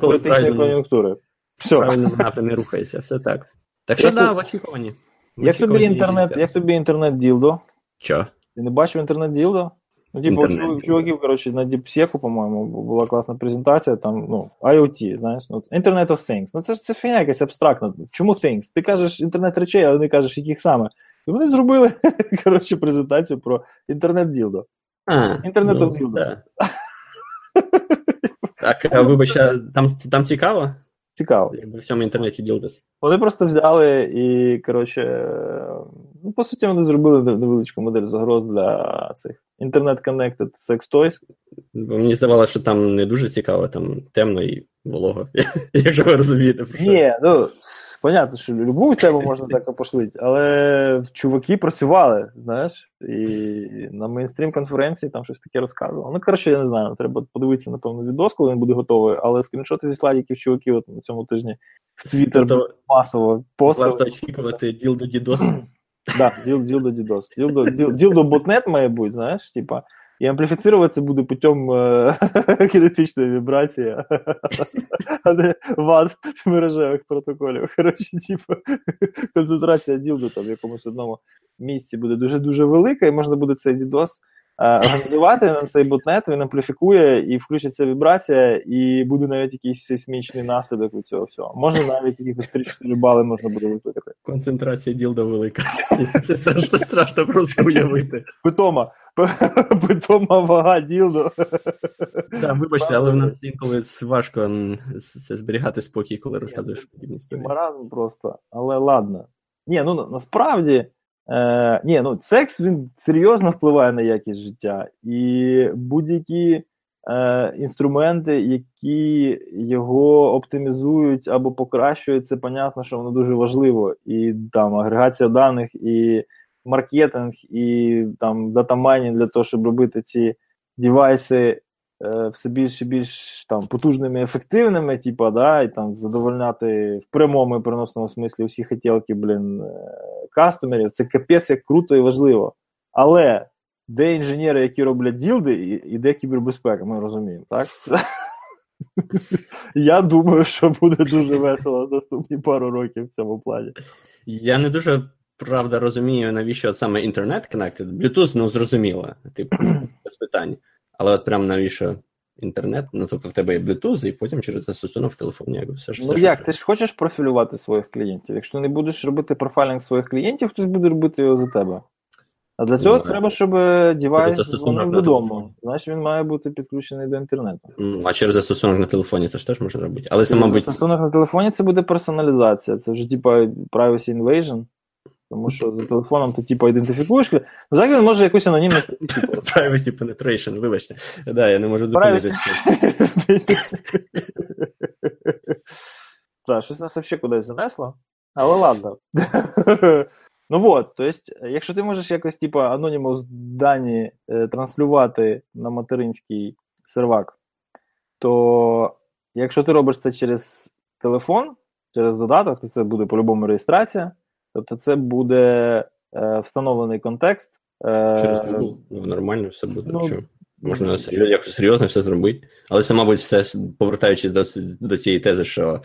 політичної кон'юнктури. Все. Правильно напрямі рухається, все так. Так що, да, в очікуванні. Як тобі інтернет-ділдо? Чо? Ти не бачив інтернет-ділдо? Ну, типу, чуваків, коротше, на DeepSec, по-моєму, була класна презентація, там, ну, IoT, знаєш, ну, Internet of Things. Ну, це фігня якась абстрактна. Чому Things? Ти кажеш інтернет речей, але не кажеш, яких саме. І вони зробили, коротше, презентацію про інтернет-ділдо. Інтернет of Dildo. Так, вибачте, там цікаво? Цікаво. В всьому інтернеті ділдос. Вони просто взяли і, коротше, ну, по суті, вони зробили невеличку модель загроз для цих інтернет-коннектед секс-тойс. Мені здавалося, що там не дуже цікаво, там темно і волого, якщо ви розумієте, про що. Ні, ну, понятно, що любу тему можна так опошлити, але чуваки працювали, знаєш, і на мейнстрім-конференції там щось таке розказували. Ну, коротше, я не знаю, треба подивитися, напевно, відос, коли він буде готовий, але скріншоти зі слайдиків чуваків от на цьому тижні в Твіттер масово постали. Варто очікувати ділдо-дідос. Так, ділдо-дідос. Ділдо-ботнет має бути, знаєш, типа. І ампліфіціруватися буде путем кінетичної вібрації, а не вад мережевих протоколів. Коротше, типу, концентрація ділду там в якомусь одному місці буде дуже-дуже велика, і можна буде цей дідос організувати на цей ботнет, він ампліфікує, і включиться вібрація, і буде навіть якийсь сейсмічний наслідок від цього всього. Можна навіть якихось 3-4 бали можна буде викликати. Концентрація ділда велика. Це страшно просто уявити. Питома вага ділду. Так, вибачте, але в нас інколи важко зберігати спокій, коли розказуєш подібні історії. Маразм просто, але ладно. Ні, ну насправді, секс, він серйозно впливає на якість життя. І будь-які інструменти, які його оптимізують або покращують, це понятно, що воно дуже важливо. І там агрегація даних, і маркетинг, і там датамайнінг для того, щоб робити ці девайси все більш і більш там потужними, ефективними, типа, да, і там задовольняти в прямому і переносному смислі усі хотілки, кастомерів, це капець як круто і важливо. Але де інженери, які роблять ділди, і де кібербезпека, ми розуміємо, так? Я думаю, що буде дуже весело наступні пару років в цьому плані. Я не дуже правда розумію, навіщо саме інтернет-коннектед. Bluetooth, ну, зрозуміло, типу, без питань. Але от прям навіщо інтернет? Ну, тобто в тебе є Bluetooth, і потім через застосунок в телефоні. Якби, все, ну, все, як? Ти ж хочеш профілювати своїх клієнтів? Якщо не будеш робити профайлінг своїх клієнтів, хтось буде робити його за тебе. А для цього треба, щоб девайс дзвонив додому. Значить, він має бути підключений до інтернету. А через застосунок на телефоні це ж теж можна робити. Але це, мабуть... Застосунок на телефоні це буде персоналізація. Це вже, типу, privacy invasion. Тому що за телефоном ти, типу, ідентифікуєш. Ну, взагалі він може якусь анонімність... Privacy penetration, вибачте. Да, я не можу зупинитися. Так, щось нас взагалі кудись занесло. Але ладно. Ну от, то есть, якщо ти можеш якось, типу, анонімус дані транслювати на материнський сервак, то якщо ти робиш це через телефон, через додаток, то це буде по-любому реєстрація. Тобто це буде встановлений контекст. Через Google нормально все буде. Ну, можна якось серйозно все зробити. Але це, мабуть, все, повертаючись до цієї тези, що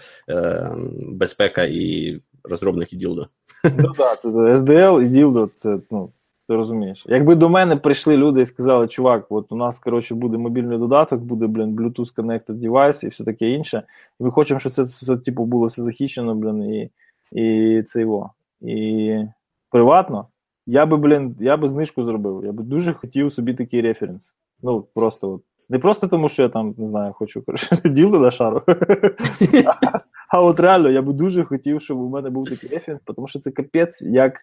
безпека і розробник і ділдо. Ну так, SDL і ділдо, це, ну, ти розумієш. Якби до мене прийшли люди і сказали, чувак, от у нас, коротше, буде мобільний додаток, буде, блін, Bluetooth Connected Device і все таке інше. І ми хочемо, щоб це типу, було все захищено, блін, і це його. І приватно. Я би знижку зробив. Я би дуже хотів собі такий референс. Ну, просто от. Не просто тому, що я там, не знаю, хочу, коротше, діло на шару. А от реально, я би дуже хотів, щоб у мене був такий референс, тому що це капець, як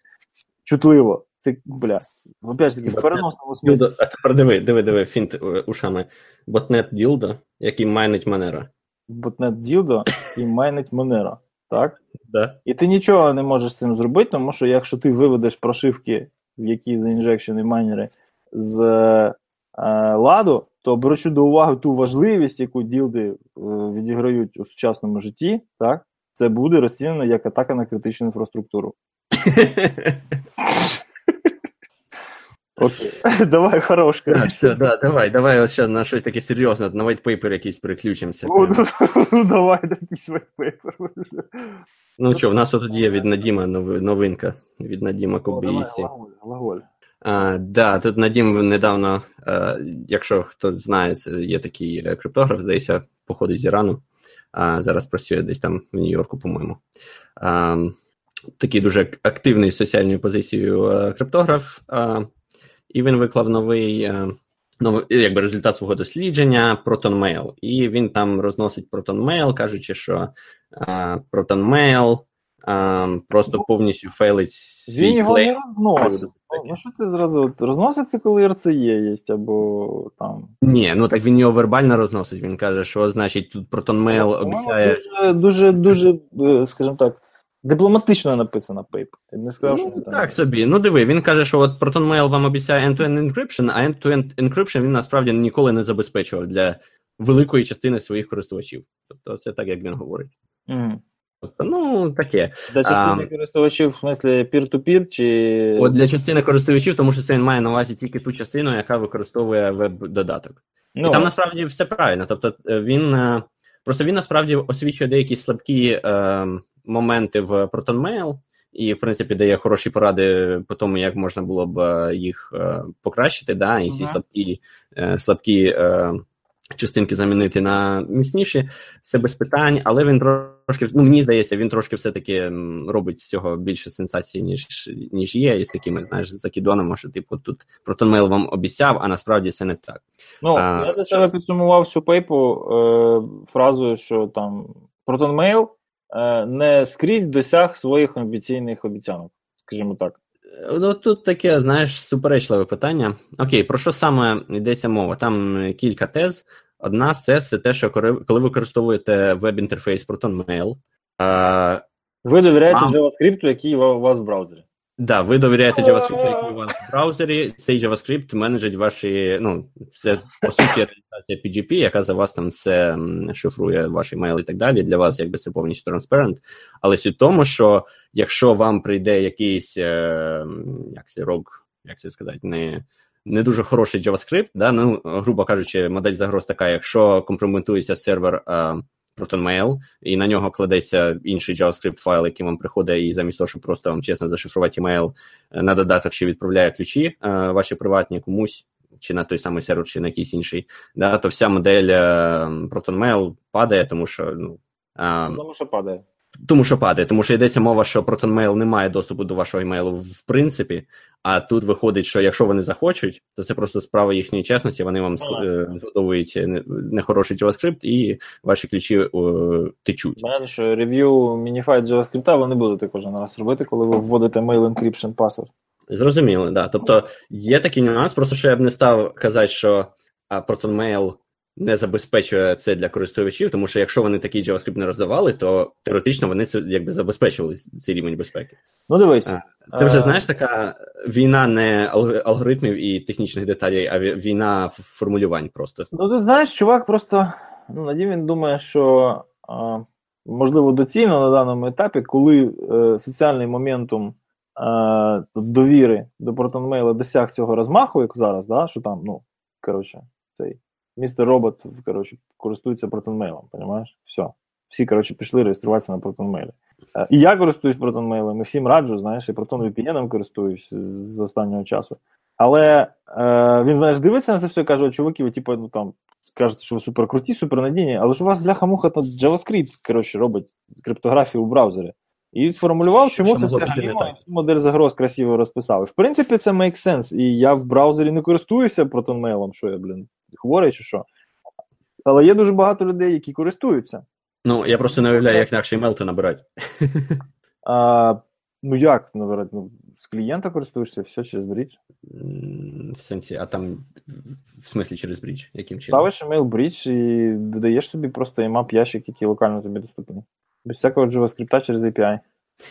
чутливо. Це, бля, опять ж таки, в переносному смісті. А тепер диви, фінт ушами. Ботнет ділдо, який майнить Манера. Ботнет ділдо, який майнить Манера. Так? Да. І ти нічого не можеш з цим зробити, тому що якщо ти виведеш прошивки, які заінжекшені майнери, з ладу, то беручи до уваги ту важливість, яку ділди відіграють у сучасному житті, так? Це буде розцінено як атака на критичну інфраструктуру. Окей, давай, хорошка. Да, все, да, давай, от зараз на щось таке серйозне, на white-paper якийсь переключимося. Ну, давай, якийсь white-paper. Ну, що, в нас тут є від Надіма новинка, від Надіма Кобіїсті. Лаголь. Да, тут Надім недавно, якщо хто знає, є такий криптограф, здається, походить з Ірану, зараз працює десь там в Нью-Йорку, по-моєму. Такий дуже активний з соціальною позицією криптограф, і він виклав новий якби результат свого дослідження ProtonMail. І він там розносить ProtonMail, кажучи, що ProtonMail просто повністю фейлить свій він клей. Він його не розносить. Ну що ти зразу розноситься, коли РЦЕ є, або там... Ні, ну так він його вербально розносить. Він каже, що значить тут ProtonMail обіцяє... Дуже, скажімо так, дипломатично написано пейпер. Я б не сказав, що так собі. Ну диви, він каже, що от ProtonMail вам обіцяє end-to-end encryption, а end-to-end encryption він насправді ніколи не забезпечував для великої частини своїх користувачів. Тобто це так, як він говорить. Mm. Тобто, ну, таке. Для частини користувачів, в смислі, peer-to-peer, чи... От для частини користувачів, тому що це він має на увазі тільки ту частину, яка використовує веб-додаток. No. І там насправді все правильно. Тобто він... Просто він насправді освічує деякі слабкі... моменти в ProtonMail, і, в принципі, дає хороші поради по тому, як можна було б їх покращити, да, і ці слабкі частинки замінити на міцніші, це без питань, але він трошки, ну, мені здається, він трошки все-таки робить з цього більше сенсації, ніж є, і з такими, знаєш, закидонами, що, типу, тут ProtonMail вам обіцяв, а насправді це не так. Ну, я для себе підсумував всю пейпу фразою, що там ProtonMail не скрізь досяг своїх амбіційних обіцянок, скажімо так. Ну, тут таке, знаєш, суперечливе питання. Окей, про що саме йдеться мова? Там кілька тез. Одна з тез – це те, що коли використовуєте веб-інтерфейс ProtonMail... Ви довіряєте JavaScript, який у вас в браузері. Так, да, ви довіряєте JavaScript, який у вас в браузері. Цей JavaScript менеджить ваші... Ну, це, по суті, реалізація PGP, яка за вас там все шифрує, ваші мейли і так далі. Для вас, якби, це повністю transparent. Але суть в тому, що якщо вам прийде якийсь, не дуже хороший JavaScript, да, ну, грубо кажучи, модель загроз така, якщо компрометується сервер... ProtonMail, і на нього кладеться інший JavaScript-файл, який вам приходить, і замість того, щоб просто вам чесно зашифрувати емейл, на додаток ще відправляє ключі ваші приватні комусь, чи на той самий сервер, чи на якийсь інший, да, то вся модель ProtonMail падає, тому що йдеться мова, що ProtonMail не має доступу до вашого емейлу в принципі, а тут виходить, що якщо вони захочуть, то це просто справа їхньої чесності, вони вам згодовують нехороший JavaScript і ваші ключі течуть. Знаєте, що рев'ю мініфайд JavaScript вони будуть також на раз робити, коли ви вводите mail encryption password. Зрозуміло, так. Да. Тобто є такий нюанс, просто що я б не став казати, що ProtonMail не забезпечує це для користувачів, тому що якщо вони такий JavaScript не роздавали, то теоретично вони це якби забезпечували цей рівень безпеки. Ну дивись. Це вже, знаєш, така війна не алгоритмів і технічних деталей, а війна формулювань просто. Ну ти знаєш, чувак просто, ну, Надім, він думає, що можливо, доцільно на даному етапі, коли соціальний моментум довіри до ProtonMail досяг цього розмаху, як зараз, да, що там, ну, коротше, цей містер робот, коротше, користується ProtonMail, розумієш? Все. Всі, коротше, пішли реєструватися на ProtonMail. І я користуюсь ProtonMail, і всім раджу, знаєш, і ProtonVPN користуюсь з останнього часу. Але він, знаєш, дивиться на це все і каже: чуваки, ви, типу, ну, там, кажете, що ви суперкруті, супернадійні, але ж у вас, бляха-муха, там JavaScript, коротше, робить криптографію у браузері. І сформулював, чому це все грімо, модель загроз красиво розписав. І, в принципі, це make sense. І я в браузері не користуюся ProtonMail, що я, блін, хворий чи що. Але є дуже багато людей, які користуються. Ну, я просто не уявляю, як інакше емейл ти набирати. Ну, як набирати? Ну, з клієнта користуєшся, все через брідж? В сенсі, а там, в смислі, через брідж? Яким чином? Ставиш емейл брідж і додаєш собі просто IMAP ящик, який локально тобі доступний. Без всякого JavaScript через API.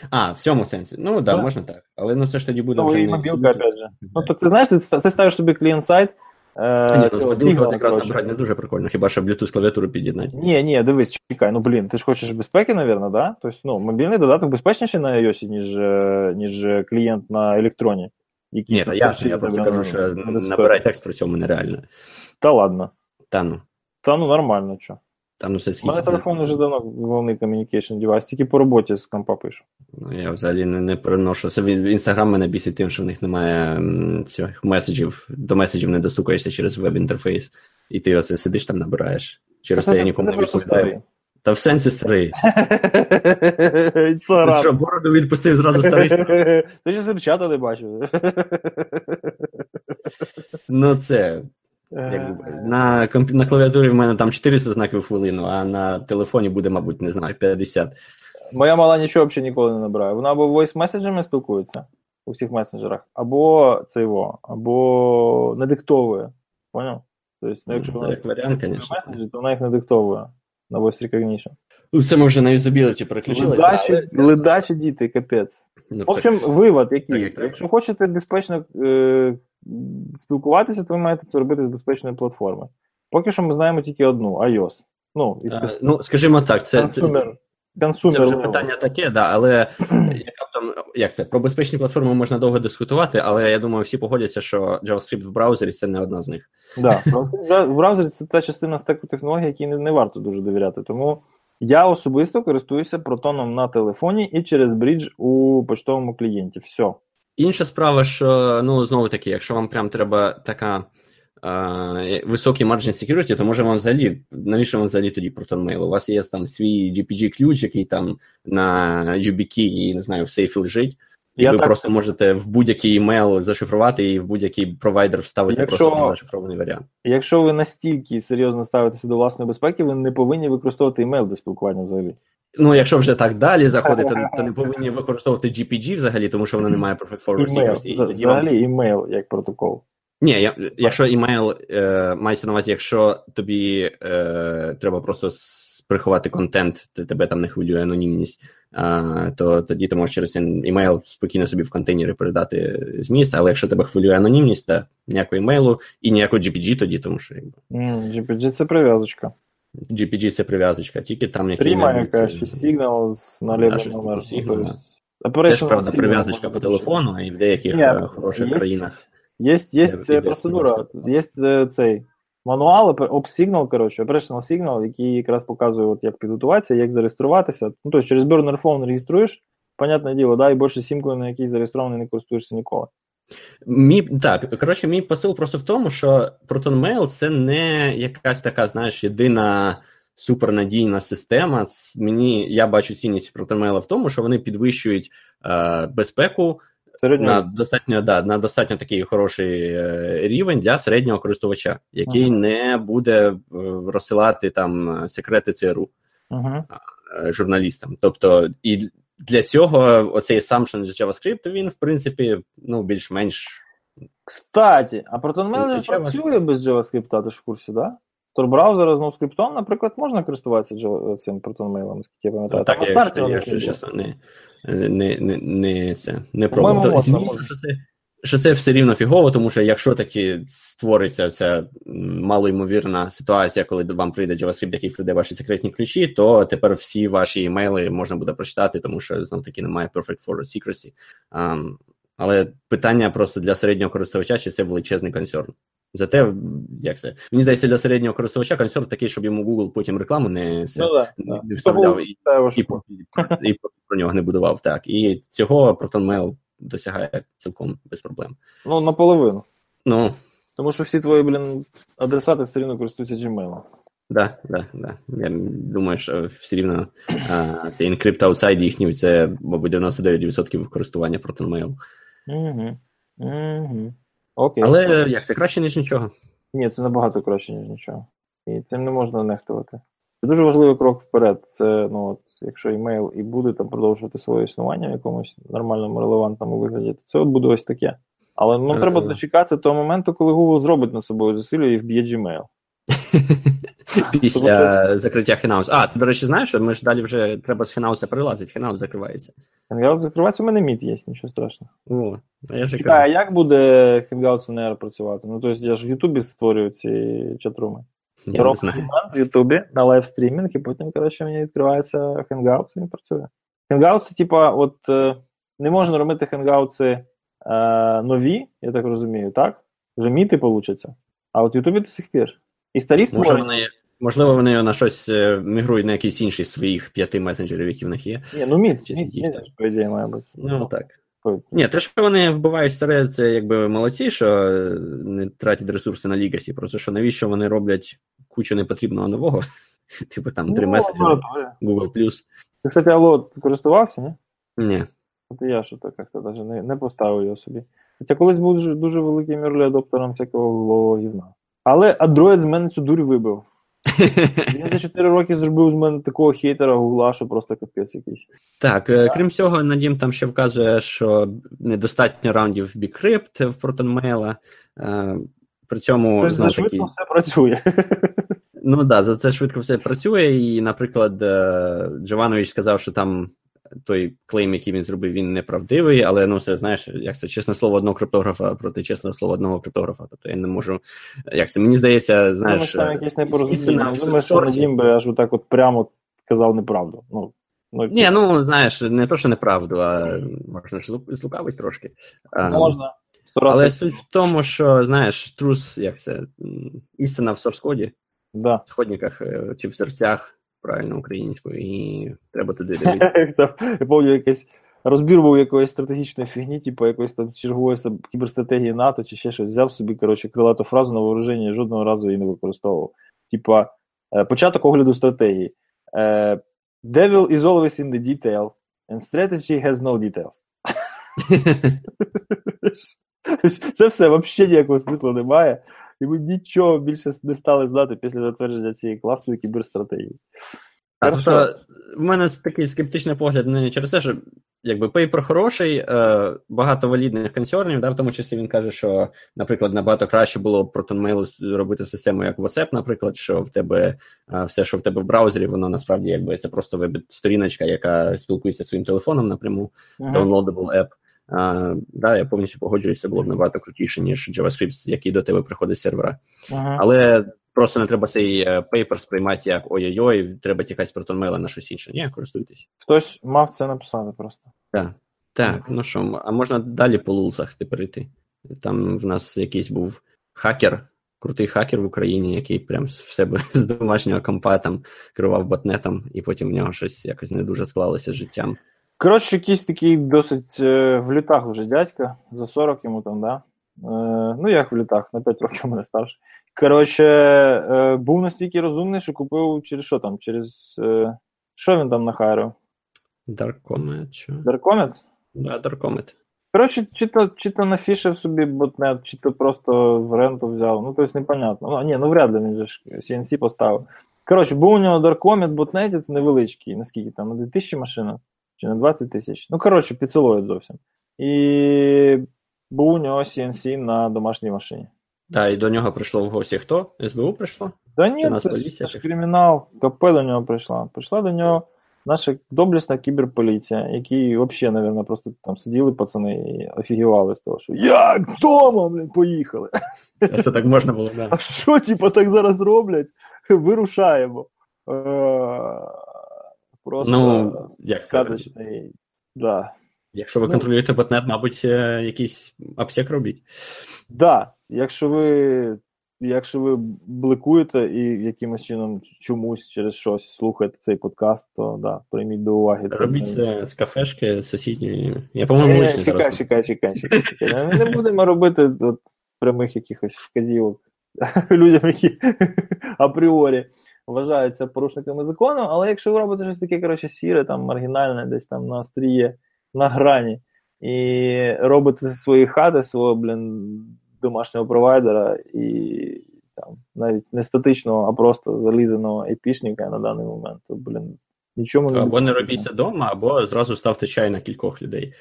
А, в цьому сенсі. Ну, да, можна так. Але, ну, це ж тоді буде вже... Ну, і мобілка, опять же. Ну, то ти, знаєш, ти ставиш собі клієнт-сайт. Мобілку якраз набирати не дуже прикольно, хіба що Bluetooth клавіатуру під'єднати. Ні, дивись, чекай, ну, блін, ти ж хочеш безпеки, мабуть, да? Тобто, ну, мобільний додаток безпечніший на iOS, ніж клієнт на електроні. Ні, та ясно, я просто кажу, що набирати текст при цьому нереально. Та ладно. Та ну, нормально, чо. У мене телефон вже давно головний communication девайс, тільки по роботі з компа пишу. Ну, я взагалі не переношу. Інстаграм мене бісить тим, що в них немає цих меседжів, до меседжів не достукаєшся через веб-інтерфейс, і ти оце сидиш там набираєш. Через це я нікому не відповідаю. Та в сенсі старий. Ти що, бороду відпустив, зразу старий? Ти ще серчата не бачив. Ну це... На клавіатурі в мене там 400 знаків в хвилину, а на телефоні буде, мабуть, не знаю, 50. Моя мала нічого взагалі ніколи не набирає. Вона або voice-меседжами спілкується у всіх месенджерах, або це його, або надиктовує. Поняв? Тобто, ну, якщо вона як варіант, звісно, меседжі, то вона їх надиктовує на voice recognition. Це ми вже на юзабіліті переключилися. Ледачі діти, капець. Ну, в общем, так, вивод який. Так, якщо хочете безпечно спілкуватися, то ви маєте це робити з безпечної платформи. Поки що ми знаємо тільки одну, iOS. Ну, скажімо так, це... Консумер. Це вже питання таке, да, але як це? Про безпечні платформи можна довго дискутувати, але я думаю, всі погодяться, що JavaScript в браузері – це не одна з них. Так, в браузері – це та частина стеку технологій, якій не варто дуже довіряти, тому... Я особисто користуюся протоном на телефоні і через брідж у поштовому клієнті. Все. Інша справа, що, ну, знову-таки, якщо вам прям треба така високий margin security, то може вам взагалі, навіщо вам взагалі тоді ProtonMail? У вас є там свій GPG-ключ, який там на YubiKey і, не знаю, в сейфі лежить. І ви просто можете в будь-який email зашифрувати і в будь-який провайдер вставити просто зашифрований варіант. Якщо ви настільки серйозно ставитеся до власної безпеки, ви не повинні використовувати email до спілкування взагалі. Ну, якщо вже так далі заходить, то не повинні використовувати GPG взагалі, тому що вона не має perfect forward security. Взагалі email як протокол. Ні, якщо імейл, мається на увазі, якщо тобі треба просто приховати контент, тебе там не хвилює анонімність, то тоді ти можеш через імейл спокійно собі в контейнері передати зміст, але якщо тебе хвилює анонімність, то ніякого імейлу і ніякого GPG тоді, тому що... GPG – це прив'язочка. GPG – це прив'язочка, тільки там... Трима якась, чи Signal з наліпним номером. Теж, правда, прив'язочка по телефону і в деяких хороших країнах. Є процедура, є цей... Мануал, Signal, коротше, Operational Signal, який якраз показує, от, як підготуватися, як зареєструватися. Ну, тобто, через burner phone реєструєш, понятне діло, да, і більше сімкою, на якій зареєстрований, не користуєшся ніколи. Мій посил просто в тому, що ProtonMail – це не якась така, знаєш, єдина супернадійна система. Я бачу цінність ProtonMail в тому, що вони підвищують безпеку, на достатньо такий хороший рівень для середнього користувача, який не буде розсилати там секрети ЦРУ журналістам. Тобто, і для цього оцей assumption з JavaScript, він, в принципі, ну, більш-менш... Кстаті, а ProtonMail вже працює без JavaScript, ти ж в курсі, так? Да? Торбраузера з NoScript, наприклад, можна користуватися цим ProtonMail, наскільки я пам'ятаю. Так, на старті я ще часу не пробував. Звісно, що це що це все рівно фігово, тому що якщо таки створиться ця малоймовірна ситуація, коли вам прийде JavaScript, який прийде ваші секретні ключі, то тепер всі ваші імейли можна буде прочитати, тому що знов-таки немає perfect forward secrecy. Але питання просто для середнього користувача, чи це величезний консерн. Зате, як це? Мені здається, для середнього користувача консерн такий, щоб йому Google потім рекламу не вставляв і про нього не будував. Так. І цього ProtonMail досягає цілком без проблем. Ну, наполовину. Ну. Тому що всі твої, адресати все рівно користуються Gmail. Так, так, так. Я думаю, що все рівно цей Encrypt Outside їхній, це, мабуть, 99% користування ProtonMail. Угу. Угу. Окей. Але як, це краще, ніж нічого? Ні, це набагато краще, ніж нічого. І цим не можна нехтувати. Це дуже важливий крок вперед. Це, якщо імейл і буде там продовжувати своє існування в якомусь нормальному, релевантному вигляді, то це от буде ось таке. Але нам треба дочекатися того моменту, коли Google зробить над собою зусилля і вб'є Gmail. Після закриття Хенауса. Ти, до речі, знаєш, що ми ж далі вже треба з Хенауса перелазити. Хенаус закривається. Хенгаут закривається, у мене мід є, нічого страшного. Чекай, а як буде Хенгаут НР працювати? Тобто я ж в Ютубі створюю ці чатруми. Я не знаю. В Ютубі на лайвстрімінг, і потім, коротше, мені відкривається Хенгаут і працює. Хенгаутси, не можна робити Хенгаутси нові, я так розумію, так? Вже міти получаться. А от в Ютубі до сих пір. І старі створення. Можливо, вони на щось мігрують на якийсь інший з своїх 5 месенджерів, які в них є. Ні, мід, по ідеї, має бути. Так. Ні, те, що вони вбивають старе, це якби молодці, що не тратять ресурси на лігасі. Просто що навіщо вони роблять кучу непотрібного нового? Типу там 3 месенджери, Google+. Ти, кстати, Алло користувався, ні? Ні. От і я що так не поставив його собі. Хоча колись був дуже великим юрлі-адоптером всякого гівна. Але Android з мене цю дурь вибив. Він за 4 роки зробив з мене такого хейтера Гугла, що просто капець якийсь. Так, крім цього, Надім там ще вказує, що недостатньо раундів в Bcrypt, в ProtonMail. При цьому... Тож за швидко все працює. За це швидко все працює. І, наприклад, Джованович сказав, що там той клейм, який він зробив, він неправдивий, але, це, знаєш, як це, чесне слово одного криптографа проти чесного слова одного криптографа. Тобто я не можу, мені здається, знаєш... Там якісь непорозуміння. Думаю, що Надім би аж отак от прямо казав неправду. Ні, знаєш, не то, що неправду, а можна ж лукавить трошки. Можна. Але суть в тому, що, знаєш, трус, істина в сорскоді, в сходниках чи в серцях, правильно, українською, і треба туди дивитися. Я помню, якийсь розбір був якоїсь стратегічної фігні, якоїсь там чергової кіберстратегії НАТО чи ще щось. Взяв собі, крилату фразу на вооруження, жодного разу її не використовував. Початок огляду стратегії. Devil is always in the detail, and strategy has no details. Це все, взагалі ніякого смислу немає. І ми нічого більше не стали знати після затвердження цієї класної кіберстратегії. В мене такий скептичний погляд не через те, що пейпер хороший, багато валідних консернів, в тому числі він каже, що, наприклад, набагато краще було б ProtonMail робити систему як WhatsApp, наприклад, що в тебе все, що в тебе в браузері, воно насправді це просто веб-сторіночка, яка спілкується зі своїм телефоном напряму, downloadable app. Я повністю погоджуюсь, це було б набагато крутіше, ніж JavaScript, який до тебе приходить з сервера. Але просто не треба цей пейпер сприймати як ой-ой-ой, треба тікати з ProtonMail на щось інше. Ні, користуйтесь. Хтось мав це написати просто. Так, а можна далі по лулсах перейти. Там в нас якийсь був хакер, крутий хакер в Україні, який прям в себе з домашнього компа там керував ботнетом, і потім в нього щось якось не дуже склалося з життям. Коротше, якийсь такий досить в літах вже дядька, за 40 йому там, да? Як в літах, на 5 років мене старший. Коротше, був настільки розумний, що купив через що там, через... Що він там нахайрив? DarkComet, що? DarkComet? Да, DarkComet. Коротше, чи то нафішив собі ботнет, чи то просто в ренту взяв, тобто непонятно. Вряд ли він же CNC поставив. Коротше, був у нього DarkComet ботнеті, це невеличкий, наскільки там, на 2000 машина. Чи на 20 тисяч. Під силою зовсім. І був у нього CNC на домашній машині. Так, і до нього прийшло в гості хто? СБУ прийшло? Та ні, це ж кримінал. КП до нього прийшла. Прийшла до нього наша доблісна кіберполіція, які взагалі, мабуть, просто там сиділи пацани і офігівали з того, що як вдома, блін, поїхали. А що так можна було, да. А що, типу, так зараз роблять? Вирушаємо. Просто ну, як сказочний, да. Якщо ви контролюєте ботнет, мабуть, якийсь апсек робіть. Так, да. Якщо ви блокуєте і якимось чином чомусь через щось слухаєте цей подкаст, то да, прийміть до уваги. Робіть це з кафешки сусідньої. Я, по-моєму, лично зараз. Чекай. Ми не будемо робити от прямих якихось вказівок людям, які апріорі вважаються порушниками закону, але якщо ви робите щось таке, коротше, сіре, там, маргінальне, десь там на остріє, на грані, і робите зі своєї хати, свого, блін, домашнього провайдера і там, навіть не статичного, а просто залізаного айпішника на даний момент, то, блін, нічому не... Або не робіться вдома, або зразу ставте чай на кількох людей.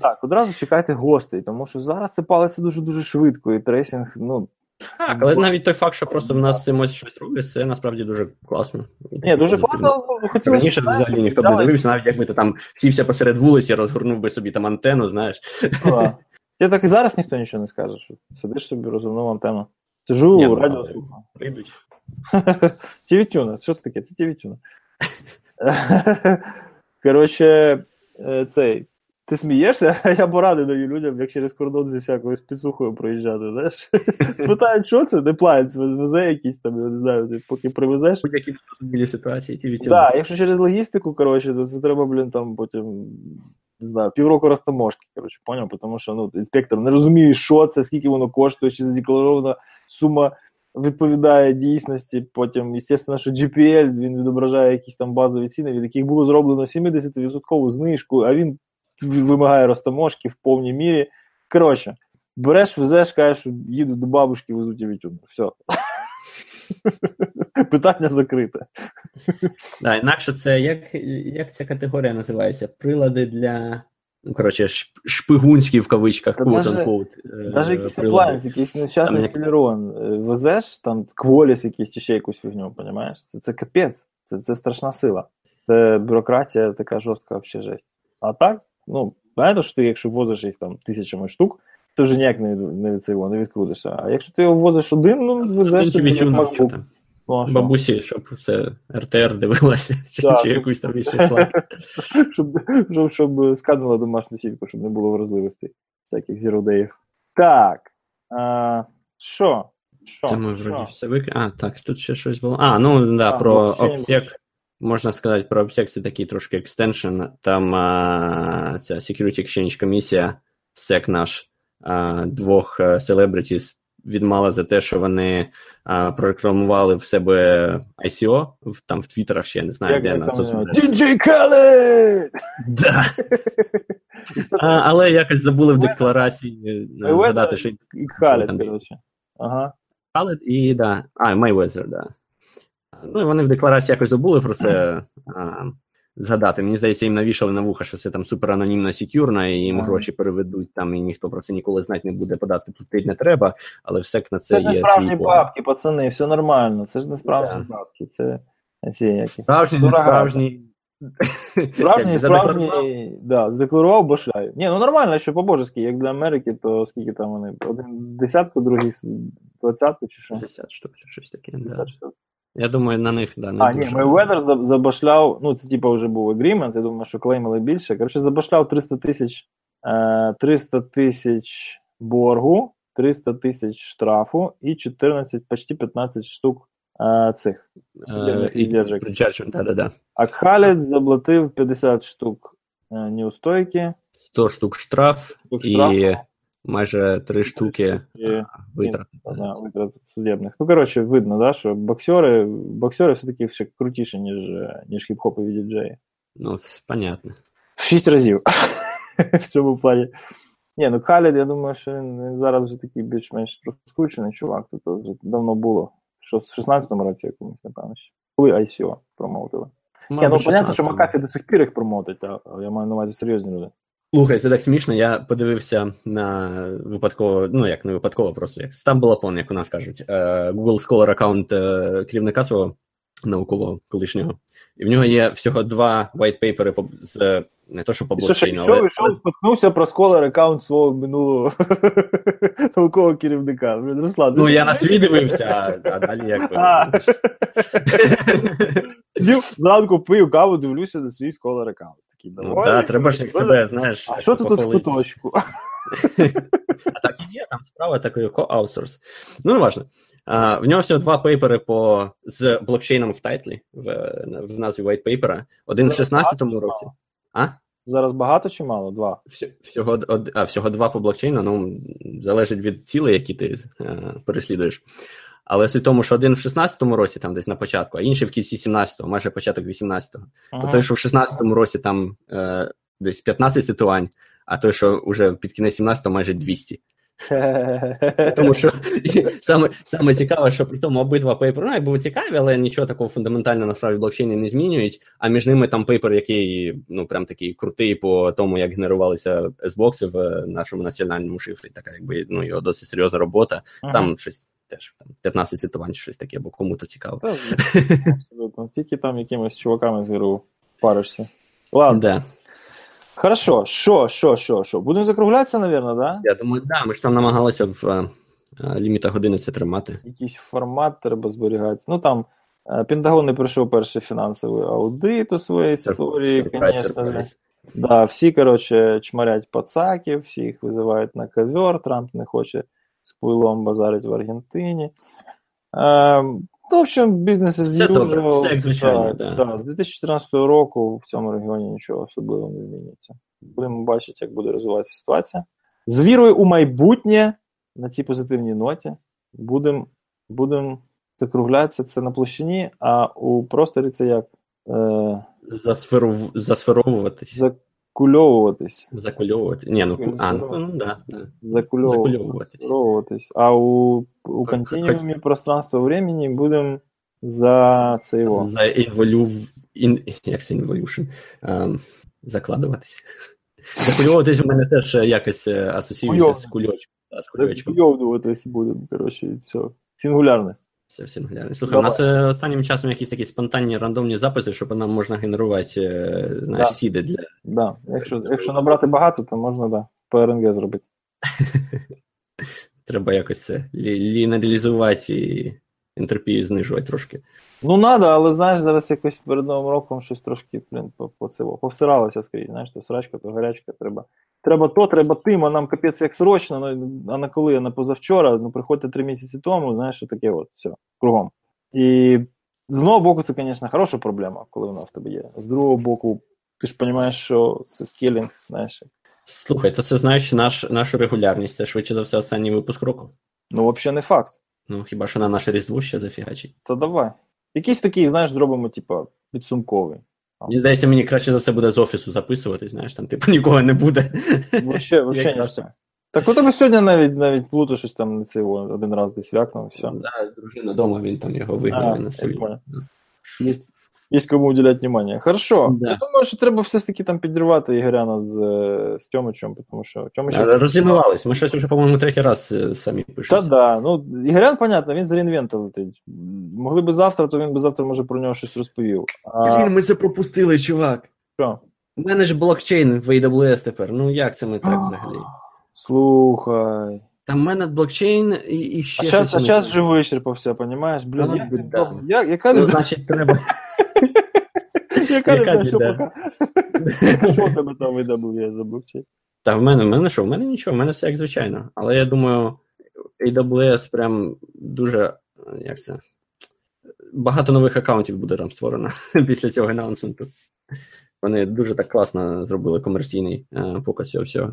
Так, одразу чекайте гостей, тому що зараз це палиться дуже-дуже швидко, і трейсінг, ну... Так, але навіть той факт, що просто в нас цим ось щось роблять, це насправді дуже класно. Ні, дуже класно. Раніше взагалі ніхто б не дивився, навіть якби ти там сівся посеред вулиці, розгорнув би собі там антенну, знаєш. Я так і зараз ніхто нічого не скаже, що сидиш собі, розгорнув антенну. Сижу, радіо слухаю. Прийдуть. Тівітюна, що це таке? Це тівітюна. Коротше, цей... Ти смієшся, а я порадий даю людям, як через кордон зі всякою спецухою проїжджати, знаєш? Спитають, що це? Деплайнс везе якийсь там, я не знаю, ти поки привезеш. Будь-які незрозумілі ситуації, які відтягнуть. Так, якщо через логістику, коротше, то це треба, блін, там потім, не знаю, півроку розтаможки, коротше, поняв? Тому що, ну, інспектор не розуміє, що це, скільки воно коштує, чи задекларована сума відповідає дійсності, потім, звісно, що GPL, він відображає якісь там базові ціни, від яких було зроблено 70% знижку, а він вимагає розтаможки в повній мірі. Коротше, береш, везеш, кажеш, їду до бабушки, везу тебе тюрму. Все. Питання закрите. Да, інакше це, як ця категорія називається? Прилади для, ну, коротше, шпигунські в кавичках, quote-unquote. Навіть якийсь аплайнс, якийсь нещасний Celeron. Везеш, там, кволіс якийсь, чи ще якусь фігню, розумієш? Це капець, це страшна сила. Це бюрократія така жорстка, взагалі жесть. А так, ну, знаєте, що ти, якщо возиш їх там тисячами штук, ти вже ніяк не відкрутишся. А якщо ти його возиш один, ну, везеш тобі макбук. Ну, бабусі, щоб це РТР дивилася, чи якусь там більше шлак. Щоб сканула домашню сітку, щоб не було вразливостей всяких зіродеїв. Так, що? Це ми вроді все викинули. А, так, тут ще щось було. А, ну, да, про обсек. Можна сказати, про обсек це такий трошки екстеншн, там ця Security Exchange комісія, SEC наш, двох celebrities відмала за те, що вони прорекламували в себе ICO, там в твіттерах ще, я не знаю, де на соцмережі. DJ Khaled! Да. Але якось забули в декларації згадати, що... І Khaled, коротше. Ага. Khaled і, да, Mayweather, да. Ну, і вони в декларації якось забули про це згадати. Мені здається, їм навішали на вуха, що це там суперанонімно, секюрно, і їм гроші переведуть там, і ніхто про це ніколи знати не буде, податки платити не треба, але все на це є свій план. Це ж не справжні бабки, пацани, все нормально, це ж не справжні бабки, це справжні. Справжній, да, задекларував башляю. Ні, ну нормально, що по-божески, як для Америки, то скільки там вони, один десятку, другий двадцятку чи що? 50 штук, чи щось таке, да. Я думаю, на них, да, не дуже. А, ні, Mayweather забашляв, ну, це, типу, вже був агрімент, я думаю, що клеймили більше. Коротше, забашляв 300 тисяч боргу, 300 тисяч штрафу і 14, почти 15 штук цих. Да. А Khaled заплатив 50 штук неустойки. 100 штук штраф і... майже 3 штуки витрат. Да, витрат судебних. Ну, коротше, видно, да, що боксери все-таки ще крутіші, ніж хіп-хопові діджеї. Ну, понятно. В 6 разів. В цьому плані. Ні, ну, Khaled, я думаю, що він зараз вже такий більш-менш проскучений чувак. Це вже давно було. Що в 16-му році якомусь, напевно, ще. Коли ICO промоутили. Ні, ну, понятно, що Макафі до цих пір їх промотить, а я маю на увазі серйозні люди. Слухай, це так смішно, я подивився на випадково, ну як не випадково, просто як стамболапон, як у нас кажуть, Google Scholar аккаунт керівника свого наукового колишнього. І в нього є всього 2 white-пейпери з не то, що по блокчейну, але... Що споткнувся про Scholar аккаунт свого минулого наукового керівника? Руслан, ну, я на свій дивився, а далі як би... Зранку пив каву, дивлюся на свій Scholar аккаунт. Ну, да, треба ж як себе, знаєш... А що ти тут в куточку? А так і є, там справа такої co-outsource. Ну, не важливо. В нього всього 2 пейпери з блокчейном в тайтлі, в назві white paper. Один в 16-му році. А? Зараз багато чи мало? 2? Всього 2 по блокчейну, ну, залежить від цілей, які ти переслідуєш. Але в тому, що один в 16-му році, там десь на початку, а інший в кінці 17-го, майже початок 18-го. Ага. Той, що в 16-му році там десь 15 ситуань, а той, що вже під кінець 17-го, майже 200. Тому що саме цікаве, що при тому обидва пейпери, ну, були цікаві, але нічого такого фундаментального насправді блокчейни не змінюють, а між ними там пейпер, який, ну, прям такий крутий по тому, як генерувалися S-бокси в нашому національному шифрі, така, якби, ну, його досить серйозна робота, ага. Там щось теж, там, 15 цитувань, щось таке, бо кому-то цікаво. Та, абсолютно, тільки там якимось чуваками з ГРУ паришся. Ладно. Да. Хорошо, що? Будемо закруглятися, мабуть, да? Я думаю, да, ми ж там намагалися в лімітах 11 тримати. Якийсь формат треба зберігати. Ну, там, Пентагон не пройшов перший фінансовий аудит у своїй історії, звісно. Да, всі, коротше, чмарять пацаків, всі їх визивають на ковер, Трамп не хоче з пуйлом базарить в Аргентині. В общем, бізнес здюжував. Да. З 2014 року в цьому регіоні нічого особливо не зміниться. Будемо бачити, як буде розвиватися ситуація. З вірою у майбутнє, на цій позитивній ноті, будемо закруглятися. Це на площині, а у просторі це як? Засферовуватись. Закульовуватись. Закульовуватись. Ні, ну, да. Закульовуватись. А у континуумі пространства-времени будемо за це його. За інволюшн. Закладуватись. Закульовуватись у мене теж якось асоціюється з кульочком. Закульовуватись будемо, коротше, все. Сингулярність. Все в сингулярність. Слухай, давай. У нас останнім часом якісь такі спонтанні рандомні записи, щоб нам можна генерувати, знаєш, да. Сіди для... Да. Якщо набрати багато, то можна, да, по РНГ зробити. Треба якось це ліналізувати і ентропію знижувати трошки. Ну, треба, але, знаєш, зараз якось перед Новим роком щось трошки, блін, повсиралося скрізь, знаєш, то срачка, то гарячка, треба. Треба тим, а нам, капець, як срочно, ну, а на коли, а на позавчора, ну, приходьте 3 місяці тому, знаєш, що таке от, все, кругом. І з одного боку, це, звісно, хороша проблема, коли вона в тебе є. З другого боку, ти ж розумієш, що це скелінг, знаєш. Слухай, то це, знаєш, нашу регулярність, це швидше за все останній випуск року. Ну, взагалі не факт. Ну, хіба що на наше Різдво ще зафігачить. Та давай. Якийсь такий, знаєш, зробимо, типа, підсумковий. Мені здається, мені краще за все буде з офісу записувати, знаєш, там, типу, нікого не буде. Вообще не все. Так у тебе сьогодні навіть Плуто щось там на цей один раз десь вякнув, все. Да, дружина вдома, він там його вигнав на собі. Є кому уділяти увагу. Хорошо. Да. Я думаю, що треба все ж таки там підірвати Ігоряна з Тьомичем, тому що... Да, розженувались. Ми щось вже, по-моєму, 3-й раз самі пишемо. Та-да. Ну, Ігорян, понятно, він з реінвента летить. Могли би завтра, то він би завтра, може, про нього щось розповів. Блін, ми це пропустили, чувак. Що? У мене ж блокчейн в AWS тепер. Ну, як це ми так взагалі? Слухай... Там в мене блокчейн і ще... А час вже вичерпався, понімаєш? Блін, яка не... Значить, треба... Яка не там, що пока? Що в тебе там AWS за блокчейн? Та в мене що? В мене нічого, в мене все як звичайно. Але я думаю, AWS прям дуже, як це... Багато нових аккаунтів буде там створено після цього анонсменту. Вони дуже так класно зробили комерційний показ цього всього.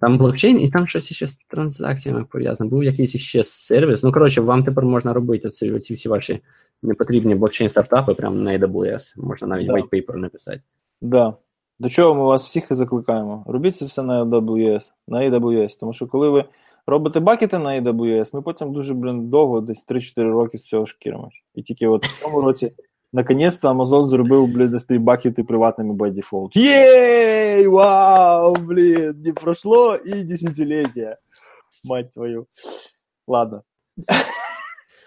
Там блокчейн, і там щось ще з транзакціями пов'язано. Був якийсь ще сервіс. Ну, коротше, вам тепер можна робити оці всі ваші непотрібні блокчейн-стартапи прямо на AWS. Можна навіть white paper написати. Так. Да. До чого ми вас всіх і закликаємо? Робіть це все на AWS. Тому що коли ви робите бакети на AWS, ми потім дуже, блін, довго, десь 3-4 роки з цього шкіримо. І тільки от в цьому році наконец-то Amazon зробив, блін, десь бакети приватними by default. Єй! Вау! Блін! Не пройшло і десятиліття. Мать твою. Ладно.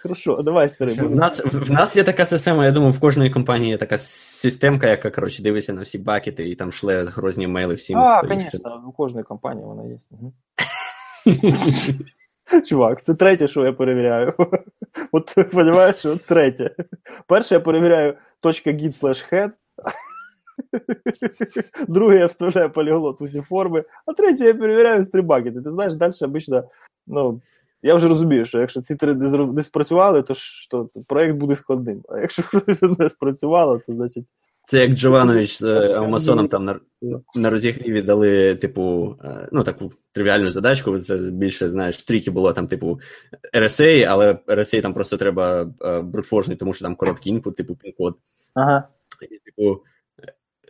Хорошо, давай, старий. В нас є така система, я думаю, в кожної компанії є така системка, яка, коротше, дивиться на всі бакети і там шле грозні мейли всім. А, звісно, у кожної компанії вона є. Чувак, це третє, що я перевіряю. От, розумієш, от третє. Перше, я перевіряю .git/head. Друге, я вставляю поліглот усі форми. А третє, я перевіряю три бакети. Ти знаєш, далі, обично, ну... Я вже розумію, що якщо ці три не спрацювали, то проєкт буде складним. А якщо не спрацювало, то значить... Це як Джованович з Алмасоном там на розігріві дали, типу, ну, таку тривіальну задачку, це більше, знаєш, тріки було там, типу, RSA, але RSA там просто треба брутфорсний, тому що там короткий інпут, типу, пін-код. Ага. І, типу,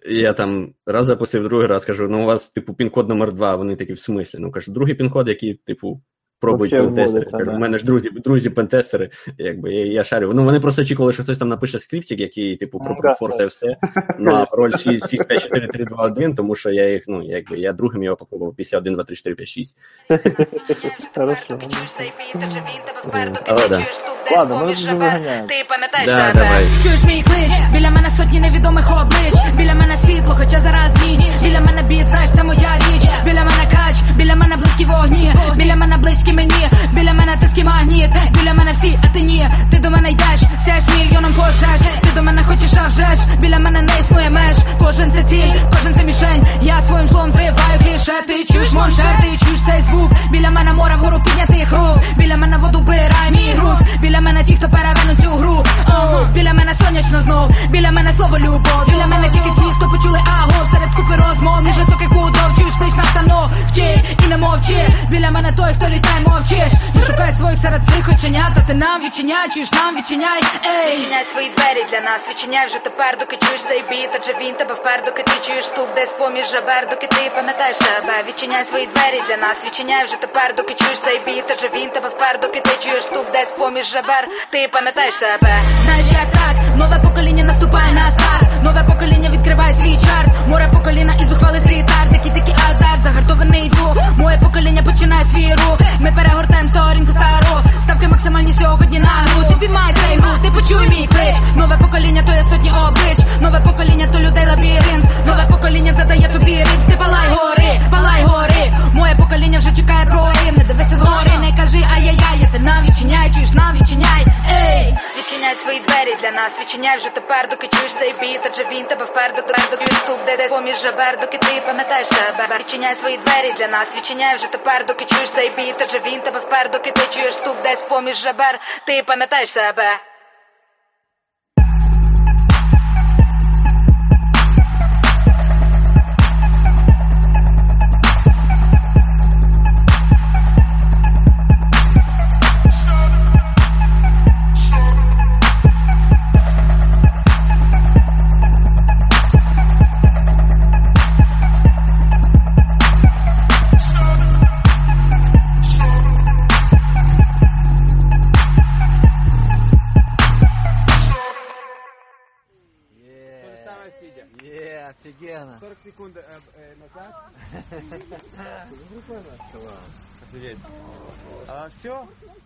я там раз запустив, другий раз кажу, ну, у вас, типу, пін-код номер 2, вони такі в смислі. Ну, кажу, другий пін-код, який, типу, пробують пентестери. У мене ж друзі пентестери, якби я шарю. Ну, вони просто очікували, що хтось там напише скриптик, який, типу, пропорфорсує все на пароль 6544321, тому що я їх, ну, якби, я другим його попробував після 12345-6. Хорошо. Але, да. Ладно, ми вже виганяємо. Ти пам'ятаєш себе. Чуєш мій клич, біля мене сотні невідомих облич, біля мене світло, хоча зараз ніч, біля мене біт, знаєш, це моя річ, біля мене кач, біля мене близькі вогні, біля мене близькі мені, біля мене тиски магніт, біля мене всі, а ти ні, ти до мене йдеш, сяєш мільйоном пожеж, ти до мене хочеш, а вже ж, біля мене не існує меж, кожен це ціль, кожен це мішень, я своїм словом зриваю кліше, ти чуєш монше, ти чуєш цей звук, біля мене море вгору піднятих рук, біля мене воду бирай мій груд, біля мене ті, хто перевернуть цю гру, біля мене сонячно знов, біля мене слово любов, біля мене тільки ті, хто почули аго, серед купи розмов, між високих будов, чуєш лиш настанов, вчи і не мовчи, біля мене той, хто літай, мовчиш, не шукай своїх серед цих оченят, а ти нам відчиняй, чуєш нам, відчиняй, ей! Відчиняй свої двері для нас, відчиняй вже тепер, доки чуєш цей біт, адже він тебе впер, доки ти чуєш тук десь поміж жабер, доки ти пам'ятаєш себе, відчиняй свої двері для нас, відчиняй вже тепер, доки чуєш цей біт, адже він тебе впер, доки ти чуєш тук десь поміж жабер, ти пам'ятаєш себе. Знаєш, як так, нове покоління наступає на старт, нове покоління відкриває свій чарт, море покоління і зухвали стріт-арт, такий азарт, загартований дух, моє покоління починає свій рух, ми перегортаємо сторінку стару, ставки максимальні сьогодні на гру, ти піймай цей гру, ти почуй мій клич, нове покоління, то є сотні облич, нове покоління, то людей лабіринт, нове покоління задає тобі ріст, ти палай гори, моє покоління вже чекає прорив, не дивися згори, не кажи ай-яй-яй, ти нам відчиняй, чуєш нам, відчиняй, ей! Відчиняй свої двері для нас, відчиняй вже тепер, доки чуєш цей біт, адже він тебе впер, доки тук десь поміж жабер, доки ти пам'ятаєш себе. Відчиняй свої двері для нас, відчиняй вже тепер, доки чуєш цей біт, адже він тебе впер, доки ти чуєш тук десь поміж жабер, ти пам'ятаєш себе. Офигенно. 40 секунд назад. Класс. Все?